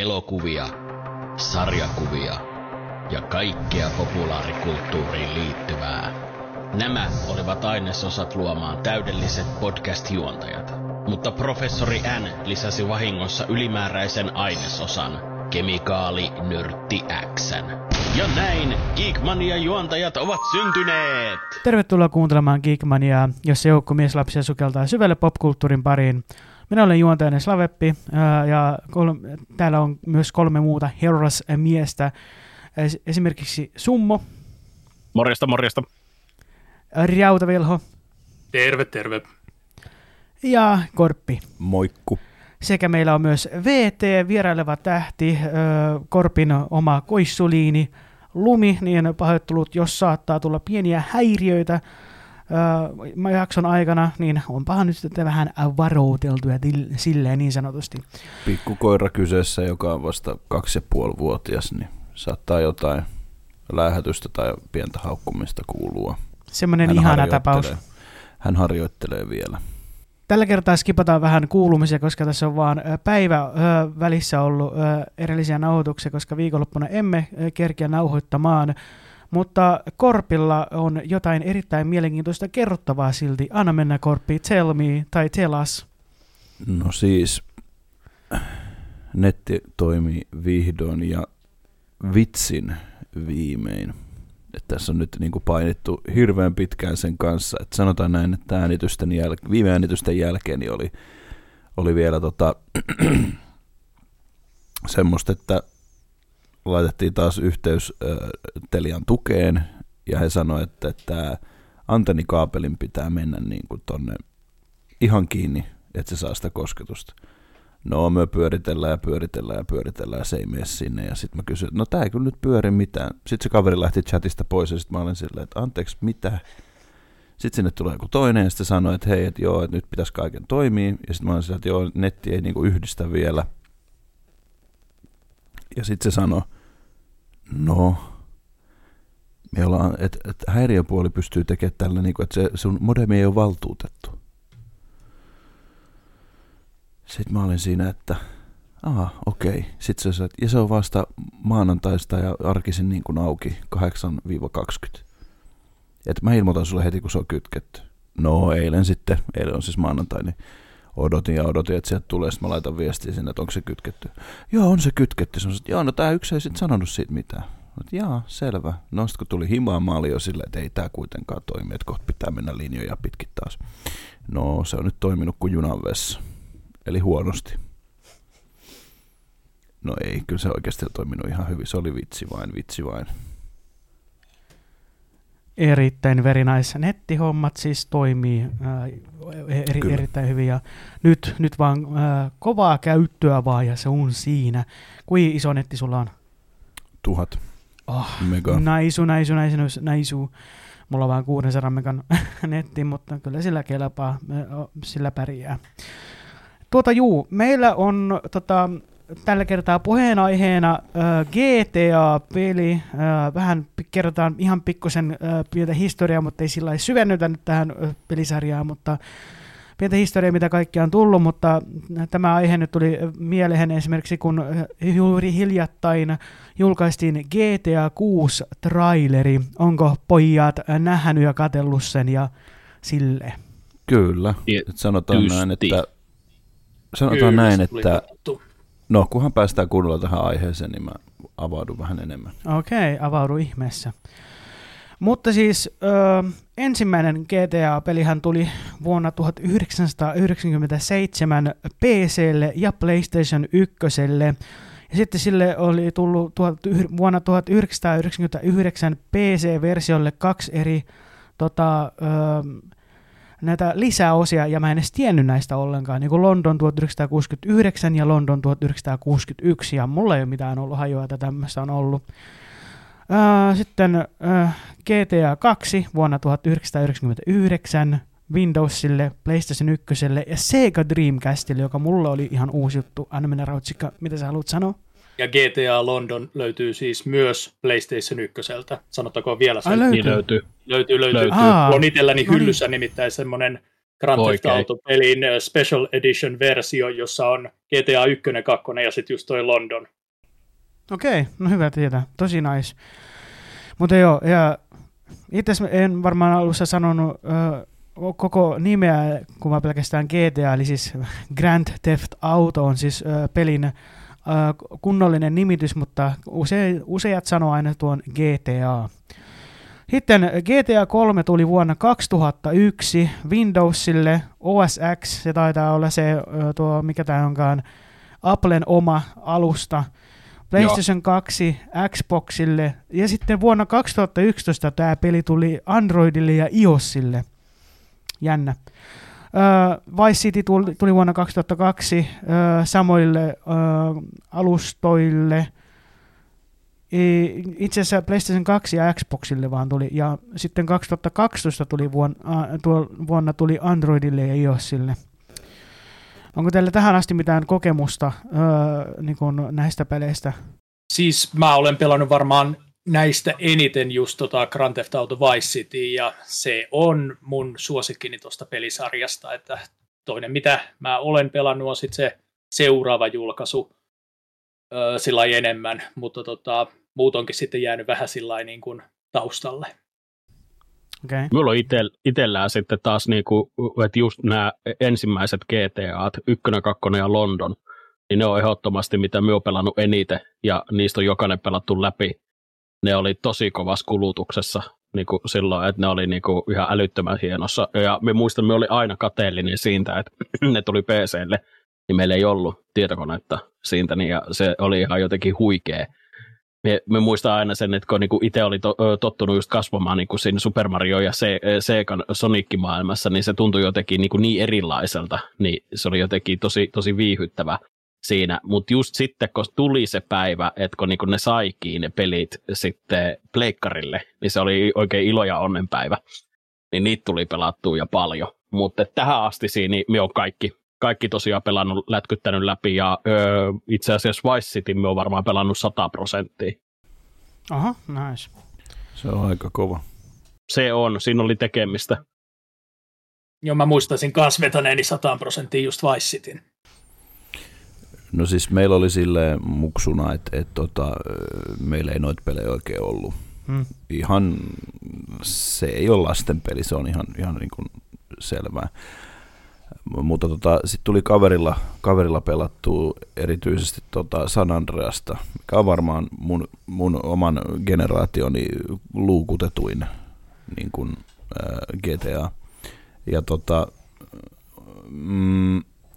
Elokuvia, sarjakuvia ja kaikkea populaarikulttuuriin liittyvää. Nämä olivat ainesosat luomaan täydelliset podcast-juontajat, mutta professori N lisäsi vahingossa ylimääräisen ainesosan, kemikaalinörtti X:n. Ja näin Geek Mania-juontajat ovat syntyneet! Tervetuloa kuuntelemaan Geek Maniaa, jossa joukko mieslapsia sukeltaa syvälle popkulttuurin pariin. Minä olen juontajana Slaveppi, ja täällä on myös kolme muuta herrasmiestä. Esimerkiksi Summo. Morjesta, morjesta. Rautavelho. Terve, terve. Ja Korppi. Moikku. Sekä meillä on myös VT, vieraileva tähti, Korpin oma koissuliini, Lumi, niin pahoittelut, jos saattaa tulla pieniä häiriöitä jakson aikana, niin onpahan nyt sitten vähän varouteltuja silleen niin sanotusti. Pikkukoira kyseessä, joka on vasta 2,5-vuotias, niin saattaa jotain lähätystä tai pientä haukkumista kuulua. Semmoinen ihana tapaus. Hän harjoittelee vielä. Tällä kertaa skipataan vähän kuulumisia, koska tässä on vaan päivä välissä ollut erillisiä nauhoituksia, koska viikonloppuna emme kerkiä nauhoittamaan. Mutta Korpilla on jotain erittäin mielenkiintoista kerrottavaa silti. Anna mennä, Korppi, tell me tai tell us. No siis, netti toimii vihdoin ja vitsin viimein. Että tässä on nyt niin kuin painittu hirveän pitkään sen kanssa. Että sanotaan näin, että viime äänitysten jälkeen niin oli vielä semmoista, että laitettiin taas yhteys Telian tukeen, ja he sanoivat, että tämä antennikaapelin pitää mennä niin kuin tonne ihan kiinni, että se saa sitä kosketusta. No, me pyöritellään, ja se ei mene sinne, ja sitten mä kysyin, että no tää ei kyllä nyt pyöri mitään. Sitten se kaveri lähti chatista pois, ja sitten mä olin silleen, että anteeksi, mitä? Sitten sinne tulee joku toinen, ja sitten sanoi, että hei, että joo, että nyt pitäisi kaiken toimia, ja sitten mä olin silleen, että joo, netti ei niinku yhdistä vielä. Ja sitten se sanoi, no, että häiriöpuoli pystyy tekemään tällä, niin että se sun modemi ei ole valtuutettu. Sitten mä olin siinä, että okei. Sitten se, ja se on vasta maanantaista ja arkisin niin kuin auki 8-20. Että mä ilmoitan sulle heti, kun se on kytketty. No, eilen on siis maanantai, niin odotin, että sieltä tulee. Sitten mä laitan viestiä sinne, että onko se kytketty. Joo, on se kytketty. Sanoin, että joo, no tää yksi ei sitten sanonut siitä mitään. Jaa, selvä. No sitten kun tuli himaa, mä olin jo silleen, että ei tää kuitenkaan toimi, että kohta pitää mennä linjoja pitkin taas. No, se on nyt toiminut kuin junan vessa. Eli huonosti. No ei, kyllä se oikeasti toiminut ihan hyvin. Se oli vitsi vain. Erittäin verinais. Nettihommat siis toimii erittäin hyvin. Ja nyt vaan kovaa käyttöä vaan, ja se on siinä. Kui iso netti sulla on? 1000. Oh, mega. Naisu. Mulla on vaan 600 megan netti, mutta kyllä sillä kelpaa, sillä pärjää. Meillä on tällä kertaa puheenaiheena GTA-peli. Vähän kerrotaan ihan pikkusen pientä historiaa, mutta ei sillä ei syvennytä nyt tähän pelisarjaan, mutta pientä historiaa, mitä kaikkea on tullut, mutta tämä aihe nyt tuli mieleen esimerkiksi, kun juuri hiljattain julkaistiin GTA 6 traileri. Onko pojat nähnyt ja katsellut sen ja sille? Kyllä, sanotaan näin, että no, kunhan päästään kunnolla tähän aiheeseen, niin mä avaudun vähän enemmän. Okei, avaudu ihmeessä. Mutta siis ensimmäinen GTA-pelihän tuli vuonna 1997 PC:lle ja PlayStation 1:lle. Ja sitten sille oli tullut vuonna 1999 PC-versiolle 2 eri näitä lisäosia, ja mä en edes tiennyt näistä ollenkaan, niin kuin London 1969 ja London 1961, ja mulla ei ole mitään ollut hajoa, että tämmöistä on ollut. Sitten GTA 2 vuonna 1999 Windowsille, PlayStation 1 ja Sega Dreamcastille, joka mulla oli ihan uusi juttu. Anna mennä, Rautsikka, mitä sä haluat sanoa? Ja GTA London löytyy siis myös PlayStation 1:ltä. Sanottakoon vielä se, että löytyy. Löytyy. On itselläni hyllyssä nimittäin semmoinen Grand Theft Auto-pelin Special Edition-versio, jossa on GTA 1, 2 ja sitten just toi London. Okei, no hyvä tietää. Tosi nice. Mutta joo, ja itse en varmaan alussa sanonut koko nimeä, kun mä pelkästään GTA, eli siis Grand Theft Auto on siis pelin kunnollinen nimitys, mutta useat sanoo aina tuon GTA. Sitten GTA 3 tuli vuonna 2001 Windowsille, OSX, se taitaa olla se, tuo, mikä tämä onkaan, Applen oma alusta, PlayStation 2, Xboxille, ja sitten vuonna 2011 tämä peli tuli Androidille ja iOSille. Jännä. Vice City tuli vuonna 2002 samoille alustoille. Itse asiassa PlayStation 2 ja Xboxille vaan tuli, ja sitten 2012 tuli vuonna tuli Androidille ja iOSille. Onko teillä tähän asti mitään kokemusta niin kun näistä peleistä? Siis mä olen pelannut varmaan näistä eniten just Grand Theft Auto Vice City, ja se on mun suosikkini tuosta pelisarjasta, että toinen mitä mä olen pelannut on sitten se seuraava julkaisu sillä enemmän, mutta muut onkin sitten jäänyt vähän sillä niin kuin taustalle. Okay. Mulla on itsellään sitten taas, niin kuin, että just nämä ensimmäiset GTAt, 1, 2 ja London, niin ne on ehdottomasti mitä mä oon pelannut eniten, ja niistä on jokainen pelattu läpi. Ne oli tosi kovassa kulutuksessa niin kuin silloin, että ne oli niin kuin ihan älyttömän hienossa. Ja mä muistan, että mä olin aina kateellinen siitä, että ne tuli PClle, niin meillä ei ollut tietokonetta siitä, niin ja se oli ihan jotenkin huikea. Me muistan aina sen, että kun niinku itse oli tottunut just kasvamaan niinku siinä Super Mario ja Segan Sonic-maailmassa, niin se tuntui jotenkin niinku niin erilaiselta, niin se oli jotenkin tosi viihyttävä siinä. Mutta just sitten, kun tuli se päivä, että kun niinku ne saikin ne pelit sitten pleikkarille, niin se oli oikein ilo ja onnenpäivä. Niin niitä tuli pelattua ja paljon. Mutta tähän asti siinä niin me on kaikki tosiaan pelannut, lätkyttänyt läpi, ja itse asiassa Vice City me on varmaan pelannut 100%. Aha, nice. Se on aika kova. Se on, siinä oli tekemistä. Joo, mä muistaisin kans vetäneeni 100% just Vice Cityn. No siis meillä oli silleen muksuna, että meillä ei noita pelejä oikein ollut. Ihan, se ei ole lasten peli, se on ihan niin kuin selvää. Mutta sitten tuli kaverilla pelattua erityisesti San Andreasta, mikä on varmaan mun oman generaationi luukutetuin niin kun, GTA. Ja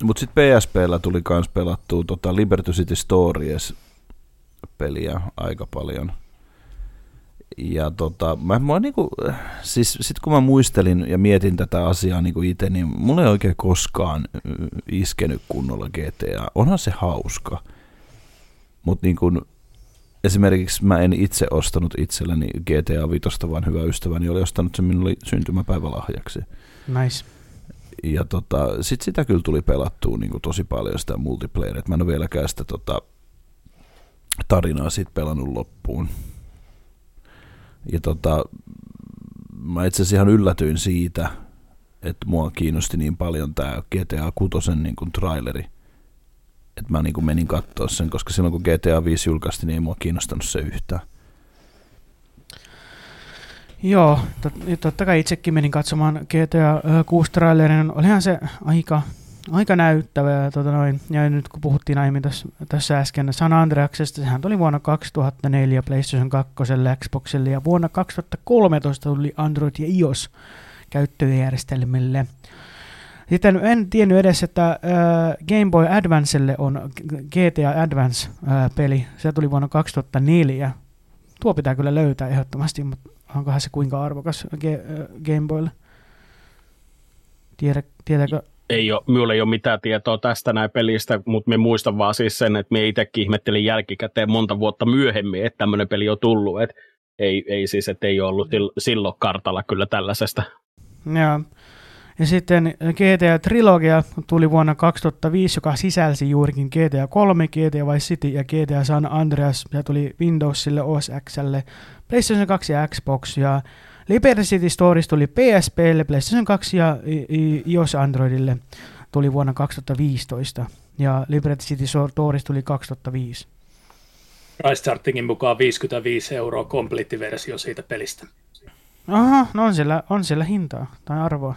mutta sitten PSP:llä tuli myös pelattua Liberty City Stories-peliä aika paljon. Ja mä niinku, siis sit kun mä muistelin ja mietin tätä asiaa niinku itse, niin mulla ei oikein koskaan iskenyt kunnolla GTA. Onhan se hauska. Mut niinku, esimerkiksi mä en itse ostanut itselleni GTA 5, vaan hyvä ystäväni oli ostanut sen minulle syntymäpäivälahjaksi. Nice. Ja sit sitä kyllä tuli pelattua niinku tosi paljon sitä multiplayeria. Mä en ole vieläkään sitä tarinaa sit pelannut loppuun. Ja mä itse asiassa ihan yllätyin siitä, että mua kiinnosti niin paljon tää GTA 6 niin kun traileri, että mä niin kun menin katsoa sen, koska silloin kun GTA 5 julkaistiin, niin ei mua kiinnostanut se yhtään. Joo, totta kai itsekin menin katsomaan GTA 6 trailerin, olihan se aika näyttävää, ja nyt kun puhuttiin aiemmin tässä äsken San Andreasesta, sehän tuli vuonna 2004 PlayStation 2 Xboxille, ja vuonna 2013 tuli Android ja iOS käyttöjärjestelmille. Sitten en tiennyt edes, että Game Boy Advancelle on GTA Advance-peli, se tuli vuonna 2004. Tuo pitää kyllä löytää ehdottomasti, mutta onkohan se kuinka arvokas Game Boylle? Tiedäkö? Minulla ei ole mitään tietoa tästä näin pelistä, mutta me muistan vaan siis sen, että me itsekin ihmettelin jälkikäteen monta vuotta myöhemmin, että tämmöinen peli on tullut. Et ei siis, että ei ollut silloin kartalla kyllä tällaisesta. Joo. Ja sitten GTA Trilogia tuli vuonna 2005, joka sisälsi juurikin GTA 3, GTA Vice City ja GTA San Andreas. Ja tuli Windowsille, OSXlle, PlayStation 2 ja Xbox. Ja Liberty City Stories tuli PSP:lle, PlayStation 2 ja iOS Androidille tuli vuonna 2015 ja Liberty City Stories tuli 2005. Priceartingin mukaan 55 € kompleettiversio siitä pelistä. Aha, no on siellä hintaa tai arvoa.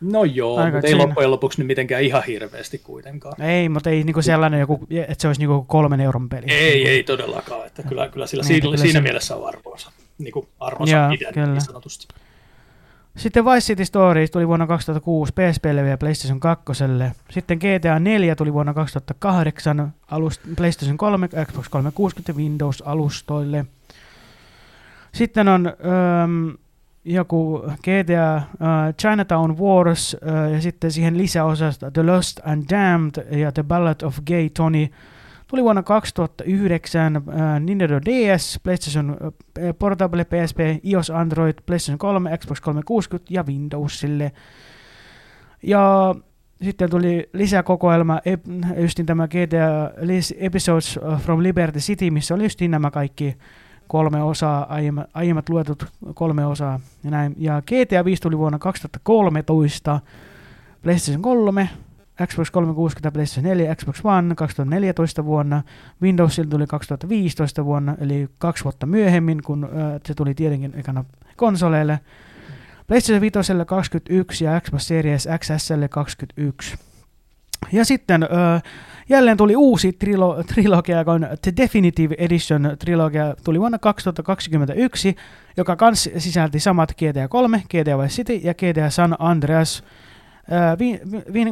No joo, aika, mutta ei loppujen lopuksi nyt mitenkään ihan hirveästi kuitenkaan. Ei, mutta ei niinku sellainen joku, että se olisi niinku 3 € peli. Ei todellakaan, että kyllä sillä niin, siinä mielessä on arvoonsa, niinku arvonsa idean niin sanotusti. Sitten Vice City Stories tuli vuonna 2006 PSP:lle ja PlayStation 2:lle. Sitten GTA 4 tuli vuonna 2008 PlayStation 3, Xbox 360 Windows-alustoille. Sitten on joku GTA Chinatown Wars ja sitten siihen lisäosasta The Lost and Damned ja The Ballad of Gay Tony. Tuli vuonna 2009 Nintendo DS, PlayStation Portable, PSP, iOS, Android, PlayStation 3, Xbox 360 ja Windowsille. Ja sitten tuli lisäkokoelma, justin tämä GTA Episodes from Liberty City, missä oli justin nämä kaikki 3 osaa, aiemmat luetut 3 osaa ja näin. Ja GTA 5 tuli vuonna 2013, PlayStation 3, Xbox 360, PlayStation 4, Xbox One 2014 vuonna, Windowsille tuli 2015 vuonna, eli 2 vuotta myöhemmin, kun se tuli tietenkin ekana konsoleille. PlayStation 5:lle 21 ja Xbox Series XS:lle 21. Ja sitten jälleen tuli uusi trilogia, kun The Definitive Edition trilogia tuli vuonna 2021, joka kans sisälti samat GTA 3, GTA Vice City ja GTA San Andreas.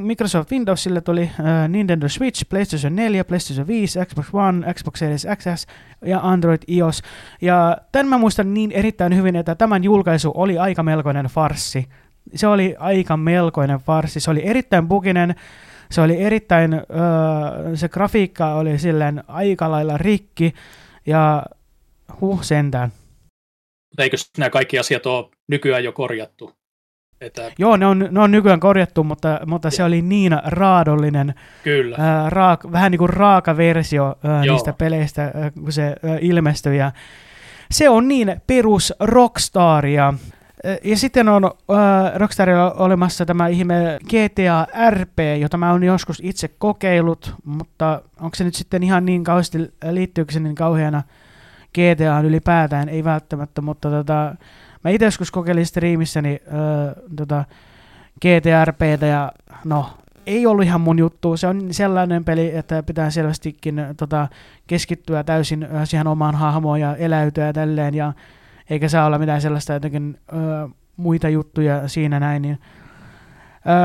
Microsoft Windowsille tuli Nintendo Switch, PlayStation 4, PlayStation 5, Xbox One, Xbox Series XS ja Android iOS. Ja tämän mä muistan niin erittäin hyvin, että tämän julkaisu oli aika melkoinen farssi. Se oli erittäin buginen. Se oli erittäin, se grafiikka oli silleen aika lailla rikki ja sentään. Eikö nämä kaikki asiat ole nykyään jo korjattu? Että... Joo, ne on nykyään korjattu, mutta se oli niin raadollinen, vähän niin kuin raaka versio niistä peleistä, kun se ilmestyi. Ja se on niin perus Rockstaria. Ja sitten on Rockstarilla olemassa tämä ihme GTA RP, jota mä oon joskus itse kokeillut, mutta onko se nyt sitten ihan niin kauheasti, liittyykö se niin kauheana GTAan ylipäätään? Ei välttämättä, mutta mä itse joskus kokeilin striimissäni GTA RPtä ja no, ei ollut ihan mun juttu. Se on sellainen peli, että pitää selvästikin keskittyä täysin siihen omaan hahmoon ja eläytyä ja tälleen ja eikä saa olla mitään sellaista jotenkin muita juttuja siinä näin. Niin.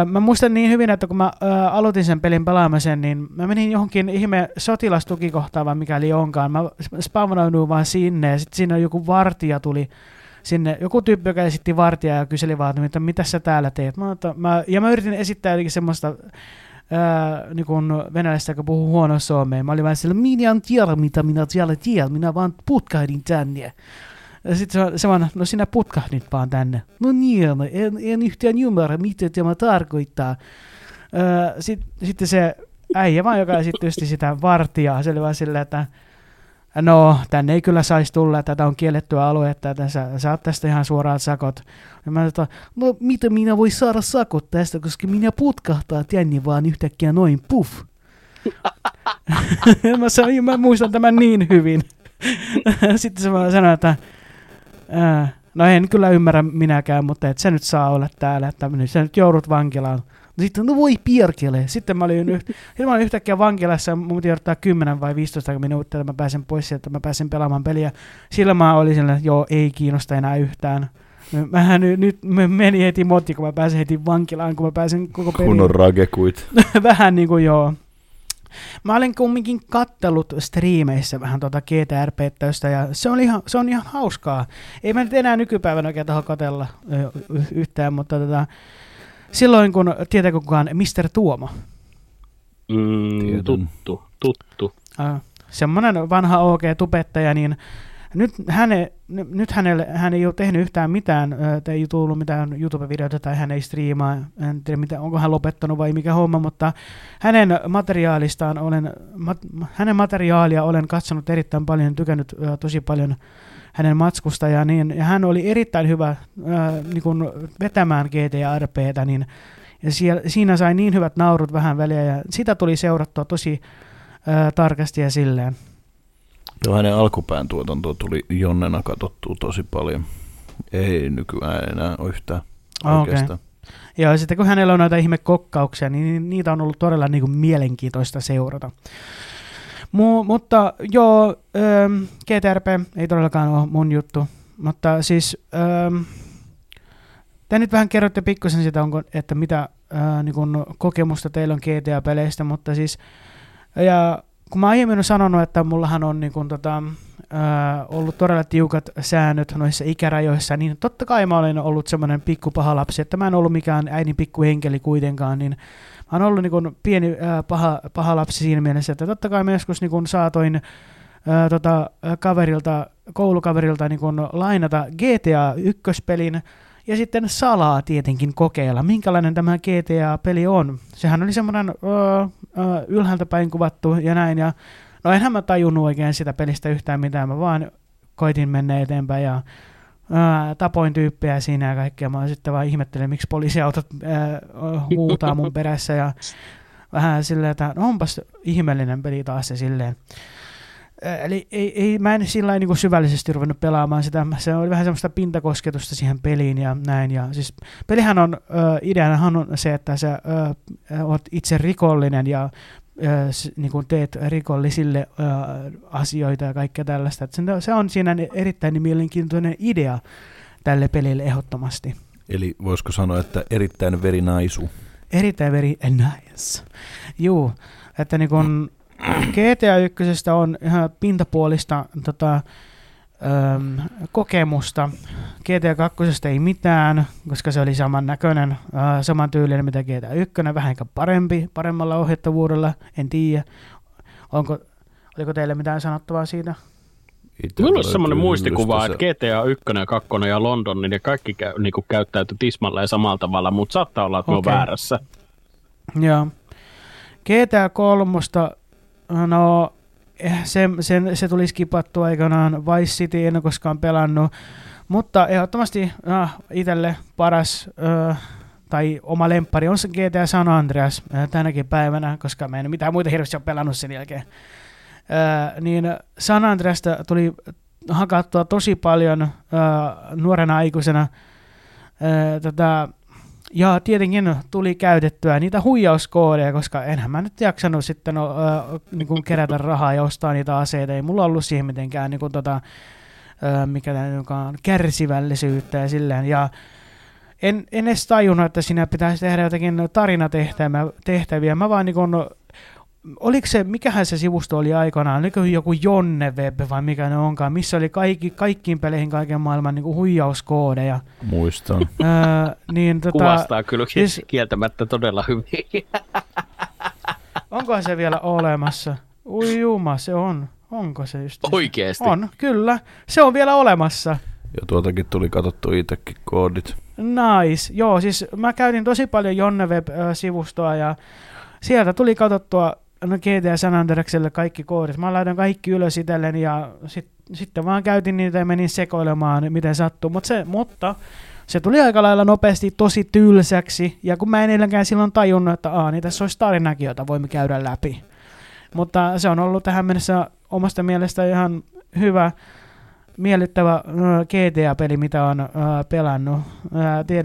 Mä muistan niin hyvin, että kun mä aloitin sen pelin pelaamisen, niin mä menin johonkin ihme sotilastukikohtaan, vai mikäli onkaan. Mä spavnauduin vaan sinne, ja sitten siinä joku vartija tuli sinne. Joku tyyppi, joka esitti vartijaa ja kyseli vaan, että mitä sä täällä teet. Mä yritin esittää jotenkin semmoista... niin kuin venäläistä, joka puhuu huonoa suomea. Mä olin vähän sillä, minä en tiedä, mitä minä siellä tiedän, minä vaan putkahdin tänne. Ja sitten se vaan, no sinä putkahdit vaan tänne. No niin, en yhtään ymmärrä, mitä tämä tarkoittaa. Sitten se äijä vaan, joka esitti sitä vartijaa, se oli vaan sillä, että no, tänne ei kyllä saisi tulla, tätä on kiellettyä aluetta, että saat tästä ihan suoraan sakot. Ja mä sanoin, no mitä minä voi saada sakot tästä, koska minä putkahtaa tänne vaan yhtäkkiä noin, puff. Mä muistan tämän niin hyvin. Sitten se vaan sanoi, että no en kyllä ymmärrä minäkään, mutta et sä nyt saa olla täällä, että sä nyt joudut vankilaan. Sitten no voi pierkele. Sitten mä olin yhtäkkiä vankilassa ja mun piti odottaa 10 vai 15 minuuttia, että mä pääsen pois sieltä, mä pääsen pelaamaan peliä. Sillä mä olin sellainen, että joo, ei kiinnosta enää yhtään. Mähän nyt meni heti motti, kun mä pääsen heti vankilaan, kun mä pääsen koko peliin. Kun on ragekuit. Vähän niin kuin joo. Mä olen kumminkin kattellut striimeissä vähän GTRP-täystä ja se on ihan hauskaa. Ei mä nyt enää nykypäivänä oikein taho katsella yhtään, mutta silloin kun tietääkö kukaan Mr. Tuomo? Tuttu. Semmoinen vanha OG tubettaja, niin nyt hän ei ole tehnyt yhtään mitään, ei tullut mitään YouTube-videoita tai hän ei striimaa, en tiedä mitä, onko hän lopettanut vai mikä homma, mutta hänen materiaalistaan hänen materiaalia olen katsonut erittäin paljon, tykännyt tosi paljon hänen matkustajaan, niin ja hän oli erittäin hyvä niin kuin vetämään GTA-RP:tä, niin ja siinä sai niin hyvät naurut vähän väliä, ja sitä tuli seurattua tosi tarkasti ja silleen. Ja hänen alkupään tuotantoa tuli Jonnena katsottua tosi paljon. Ei nykyään enää yhtään oikeastaan. Okay. Ja sitten kun hänellä on noita ihmekokkauksia, niin niitä on ollut todella niin kuin mielenkiintoista seurata. Mutta joo, GTRP ei todellakaan ole mun juttu, mutta siis te nyt vähän kerrotte pikkusen sitä, että mitä niin kun kokemusta teillä on GTA-peleistä, mutta siis, ja kun mä aiemmin olen sanonut, että mullahan on niin kun, ollut todella tiukat säännöt noissa ikärajoissa, niin totta kai mä olen ollut semmoinen pikkupaha lapsi, että mä en ollut mikään äidin pikkuhenkeli kuitenkaan, niin mä oon ollut niin kun pieni paha lapsi siinä mielessä, että totta kai mä joskus niin kun saatoin koulukaverilta niin kun lainata GTA 1-pelin, ja sitten salaa tietenkin kokeilla, minkälainen tämä GTA-peli on. Sehän oli semmoinen ylhäältä päin kuvattu ja näin. Ja, no enhän mä tajunnut oikein sitä pelistä yhtään mitään, mä vaan koitin mennä eteenpäin ja tapoin tyyppejä siinä ja kaikkea. Mä sitten vaan ihmettelin, miksi poliisiautot huutaa mun perässä ja vähän silleen, että no onpas ihmeellinen peli taas se silleen. Eli mä en sillä niin kuin syvällisesti ruvennut pelaamaan sitä, se oli vähän semmoista pintakosketusta siihen peliin ja näin. Ja siis pelihän on, ideanahan on se, että sä oot itse rikollinen ja niin kuin teet rikollisille asioita ja kaikkea tällaista. Se on siinä erittäin mielenkiintoinen idea tälle pelille ehdottomasti. Eli voisiko sanoa, että erittäin very nice? Erittäin very nice, juu, että niin kuin GTA 1 on ihan pintapuolista kokemusta. GTA 2 ei mitään, koska se oli samannäköinen, samantyylinen mitä GTA 1, vähän paremmalla ohjattavuudella, en tiedä. Oliko teille mitään sanottavaa siitä? Minulla on semmoinen muistikuva, että GTA 1 ja 2 ja London, niin ne kaikki niinku käyttäytyy tismalleen samalla tavalla, mutta saattaa olla, että me on väärässä. Joo. GTA 3, no se tuli skipattua aikanaan, Vice City en ole koskaan pelannut, mutta ehdottomasti itselle paras tai oma lemppari on se GTA San Andreas tänäkin päivänä, koska mä en mitään muita hirveästi ole pelannut sen jälkeen. Niin San Andreasta tuli hakattua tosi paljon nuorena aikuisena ja tietenkin tuli käytettyä niitä huijauskoodeja, koska enhän mä nyt jaksanut sitten niin kuin kerätä rahaa ja ostaa niitä aseita. Ei mulla ollut siihen mitenkään niin kuin kärsivällisyyttä ja silleen. Ja en edes tajunnut, että siinä pitäisi tehdä jotakin tarinatehtäviä. Mä vaan niin kuin, mikähän se sivusto oli aikanaan, oliko joku Jonneweb vai mikä ne onkaan, missä oli kaikkiin peleihin kaiken maailman niin kuin huijauskoodeja. Muistan. Niin, kuvastaa kyllä kieltämättä todella hyvin. Onkohan se vielä olemassa? Ui juma, se on. Onko se just? Oikeesti? On, kyllä. Se on vielä olemassa. Ja tuotakin tuli katsottu itsekin koodit. Nice. Joo, siis mä käytin tosi paljon Jonneweb-sivustoa ja sieltä tuli katsottua GTA San Andreasille kaikki koodit. Mä laitan kaikki ylös itselleni ja sitten vaan käytin niitä ja menin sekoilemaan, miten sattuu. Mutta se tuli aika lailla nopeasti tosi tylsäksi. Ja kun mä en edelläkään silloin tajunnut, että niitä olisi tarinakin, jota voimme käydä läpi. Mutta se on ollut tähän mennessä omasta mielestä ihan hyvä, miellyttävä GTA-peli, mitä on pelannut.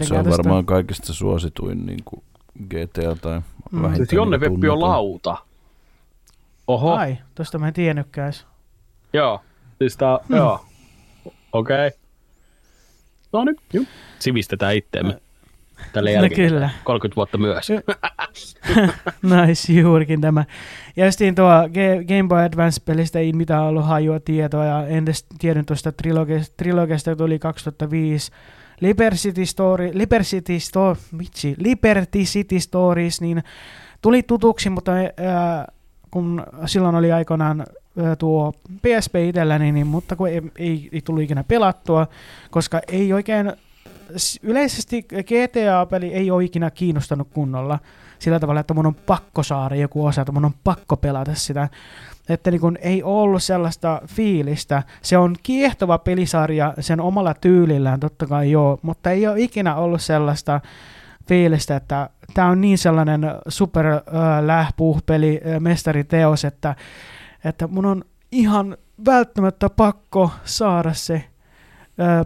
Se on varmaan kaikista suosituin niinku GTA tai vähintään. Jonneweb on lauta. Oho. Ai, tosta mä en tiennytkään. Joo, siis tää, joo. Okei. Okay. No nyt, juu. Sivistetään itteemme. Tällä jälkeen. Kyllä. 30 vuotta myöhässä. Nice, juurikin tämä. Ja justiin tuo Game Boy Advance-pelistä ei mitään ollut hajua tietoa, ja en edes tiedä tuosta trilogiasta tuli 2005. Liberty City Stories, niin tuli tutuksi, mutta kun silloin oli aikanaan tuo PSP itselläni, niin, mutta kun ei tullut ikinä pelattua, koska ei oikein, yleisesti GTA-peli ei ole ikinä kiinnostanut kunnolla. sillä tavalla, että mun on pakko saada joku osa, että mun on pakko pelata sitä. Että niin kun ei ollut sellaista fiilistä. Se on kiehtova pelisarja sen omalla tyylillään, totta kai joo, mutta ei ole ikinä ollut sellaista fiilistä, että tää on niin sellainen super lähpuhpeli, mestariteos, että mun on ihan välttämättä pakko saada se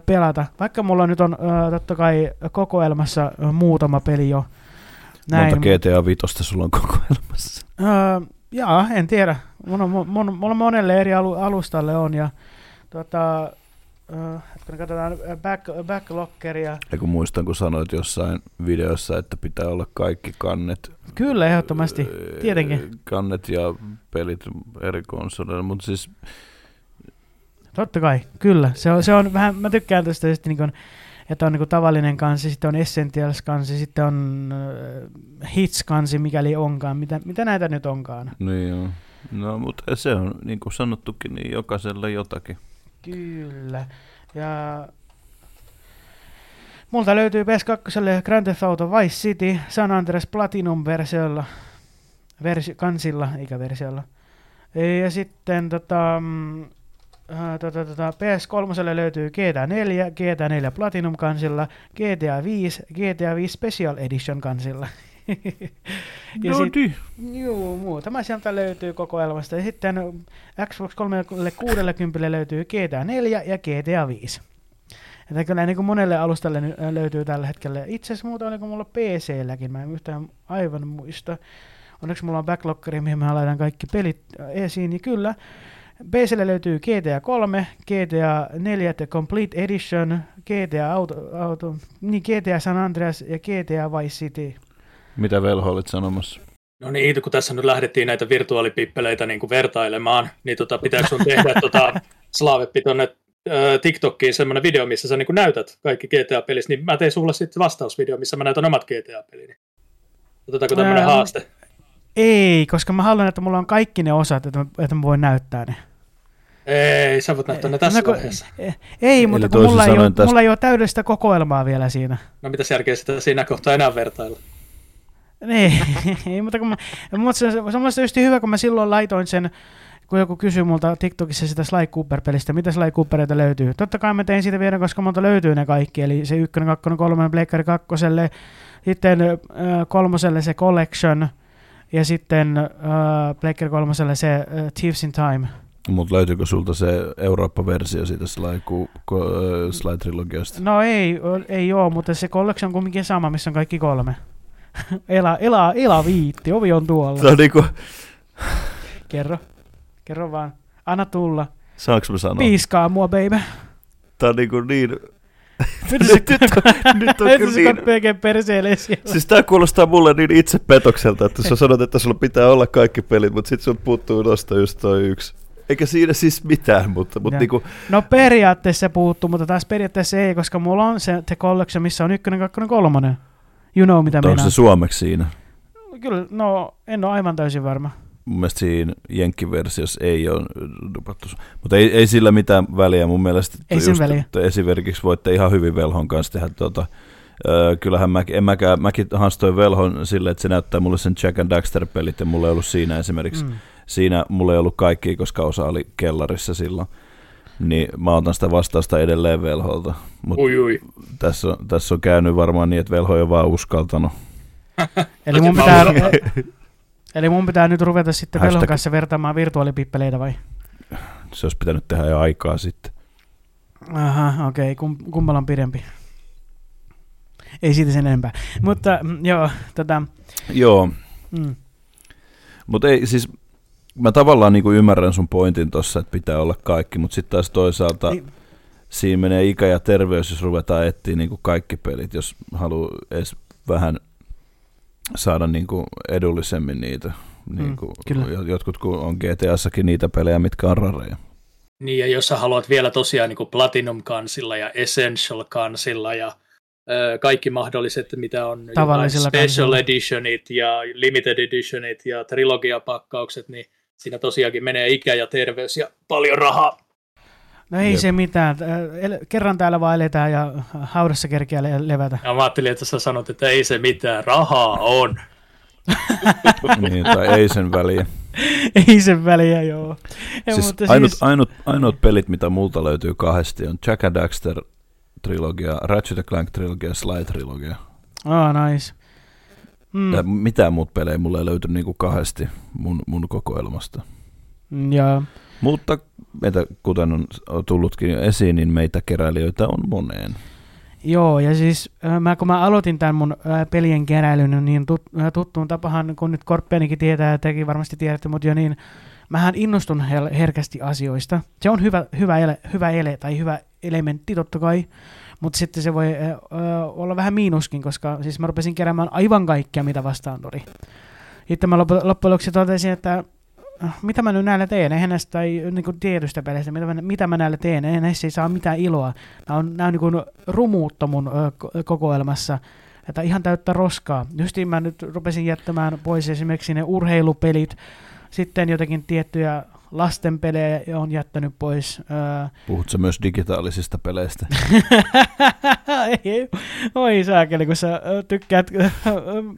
pelata. Vaikka mulla nyt on totta kai kokoelmassa muutama peli jo. Näin. Monta GTA 5 sulla on kokoelmassa? Jaa, en tiedä. Mulla monelle eri alustalle on. Ja, katsotaan backloggeria. Ja kun muistan, kun sanoit jossain videossa, että pitää olla kaikki kannet. Kyllä, ehdottomasti. Tietenkin. Kannet ja pelit eri konsoleilla, mutta siis... Totta kai, kyllä. Se on vähän, mä tykkään tästä, että on niin kuin tavallinen kansi, sitten on Essentials-kansi, sitten on Hits-kansi, mikäli onkaan. Mitä näitä nyt onkaan? Niin joo. No, mutta se on, niin kuin sanottukin, niin jokaisella jotakin. Kyllä. Ja multa löytyy PS2 Grand Theft Auto Vice City, San Andreas Platinum-versiolla, kansilla, eikä versiolla. Ja sitten PS3 löytyy GTA 4, GTA 4 Platinum kansilla, GTA 5, GTA 5 Special Edition kansilla. Ja sitten muutama sieltä löytyy kokoelmasta. Ja sitten Xbox 360 löytyy GTA 4 ja GTA 5. Että kyllä niin kuin monelle alustalle löytyy tällä hetkellä. Itse asiassa muuta oliko mulla PC-lläkin, mä en yhtään aivan muista. Onneksi mulla on backloggeri, mihin mä laitan kaikki pelit esiin, niin kyllä. PC:lle löytyy GTA 3, GTA 4 The Complete Edition, GTA San Andreas ja GTA Vice City. Mitä Velho olet sanomassa? No niin, kun tässä nyt lähdettiin näitä virtuaalipippeleitä niin kuin vertailemaan, niin pitääkö sun tehdä Slaaveppi tuonne TikTokiin semmoinen video, missä sä niin kuin näytät kaikki GTA-pelissä, niin mä tein sulle sitten vastausvideo, missä mä näytän omat GTA-pelini. Otetaanko tämmöinen haaste? Ei, koska mä haluan, että mulla on kaikki ne osat, että mä voin näyttää ne. Ei, sä voit näyttää ne tässä vaiheessa. Ei, mutta kun mulla ei ole täydellistä kokoelmaa vielä siinä. No mitä järkeä sitä siinä kohtaa enää vertailla? Ei, mutta se on just hyvä, kun mä silloin laitoin sen, kun joku kysyi multa TikTokissa sitä Sly Cooper-pelistä, mitä Sly Coopereita löytyy. Totta kai mä tein siitä vielä, koska multa löytyy ne kaikki, eli se 1, 2, 3, Pleikkari 2, sitten 3 se Collection, ja sitten Pleikkari 3 se Thieves in Time. Mutta löytyykö sulta se Eurooppa-versio siitä Sly-trilogiasta? No ei oo, mutta se Collection on kumminkin sama, missä on kaikki kolme. Ela viitti, ovi on tuolla. Se on niinku... Kerro vaan. Anna tulla. Saanko mä sanoa? Piiskaa mua, baby. Tää on niinku niin... Nyt on niin... perseelle siellä. Siis tää kuulostaa mulle niin itsepetokselta, että sä sanot, että sulla pitää olla kaikki pelit, mut sit sun puuttuu nosta just toi yksi. Eikä siinä siis mitään, mutta niinku... No periaatteessa se puuttuu, mutta taas periaatteessa ei, koska mulla on se The Collection, missä on 1, 2, 3. You know, mitä onko se suomeksi siinä? Kyllä, no en ole aivan täysin varma. Mun mielestä siinä jenkkiversiossa ei ole dupattu. Mutta ei sillä mitään väliä mun mielestä. Ei just, väliä. Esimerkiksi voitte ihan hyvin Velhon kanssa tehdä kyllähän mäkin hanstoin Velhon sille, että se näyttää mulle sen Jack and Daxter-pelit ja mulla ei ollut siinä esimerkiksi. Siinä mulla ei ollut kaikkia, koska osa oli kellarissa silloin. Niin mä otan sitä vastausta edelleen Velholta, mutta tässä on käynyt varmaan niin, että Velho ei ole vaan uskaltanut. Eli mun pitää nyt ruveta sitten Velhon kanssa vertaamaan virtuaalipippeleitä vai? Se olisi pitänyt tehdä jo aikaa sitten. Aha, okei, kummalla on pidempi? Ei siitä sen enempää, mutta joo. Joo, mutta ei siis... Mä tavallaan niin kuin ymmärrän sun pointin tuossa, että pitää olla kaikki, mutta sitten taas toisaalta siinä menee ikä ja terveys, jos ruvetaan etsiä niin kuin kaikki pelit, jos haluaa edes vähän saada niin kuin edullisemmin niitä. Niin kuin jotkut kun on GTA-sakin niitä pelejä, mitkä on rareja. Niin, ja jos sä haluat vielä tosiaan niin kuin Platinum-kansilla ja Essential-kansilla ja kaikki mahdolliset, mitä on Special Editionit ja Limited Editionit ja trilogiapakkaukset, niin siinä tosiaankin menee ikä ja terveys ja paljon rahaa. No ei se mitään. Kerran täällä vaan eletään ja haudassa kerkeä levätä. Ja mä ajattelin, että sä sanot, että ei se mitään. Rahaa on. Niin, tai ei sen väliä. Ei sen väliä, joo. Ja, siis ainut pelit, mitä multa löytyy kahdesti, on Jack and Daxter trilogia, Ratchet & Clank trilogia, Sly trilogia. Ah, nice. Mm. Mitään muut pelejä mulle ei löyty niin kuin kahdesti mun kokoelmasta. Ja. Mutta meitä, kuten on tullutkin jo esiin, niin meitä keräilijöitä on moneen. Joo, ja siis kun mä aloitin tämän mun pelien keräilyn, niin tuttuun tapahan, kun nyt Korppenikin tietää ja tekin varmasti tiedätte mut jo, niin mähän innostun herkästi asioista. Se on hyvä elementti totta kai, mutta sitten se voi olla vähän miinuskin, koska siis mä rupesin keräämään aivan kaikkea, mitä vastaan tuli. Sitten mä loppujen lopuksi totesin, että mitä mä nyt näillä teen, eihän näistä tai niin kuin tietystä peleistä, mitä mä näillä teen, eihän näissä ei saa mitään iloa. Nämä on niin kuin rumuutta mun kokoelmassa, että ihan täyttä roskaa. Justiin mä nyt rupesin jättämään pois esimerkiksi ne urheilupelit, sitten jotakin tiettyjä lastenpelejä on jättänyt pois. Puhutko myös digitaalisista peleistä? Ei, oi saakeli, kun sä tykkäät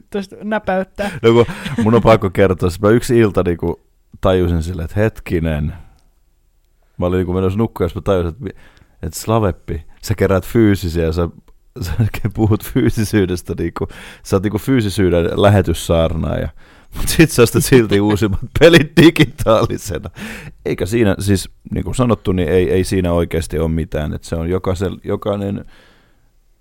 tuosta näpäyttää. No kun mun on pakko kertoa, mä yksi ilta niinku tajusin silleen, että hetkinen, mä olin niinku menossa nukkua, jos mä tajusin, että Slaveppi, sä keräät fyysisiä, sä puhut fyysisyydestä, niinku, sä oot niinku fyysisyyden lähetyssaarnaaja. Mutta sit sä ostat silti uusimmat pelit digitaalisena. Eikä siinä, siis niin kuin sanottu, niin ei siinä oikeasti ole mitään. Et se on jokainen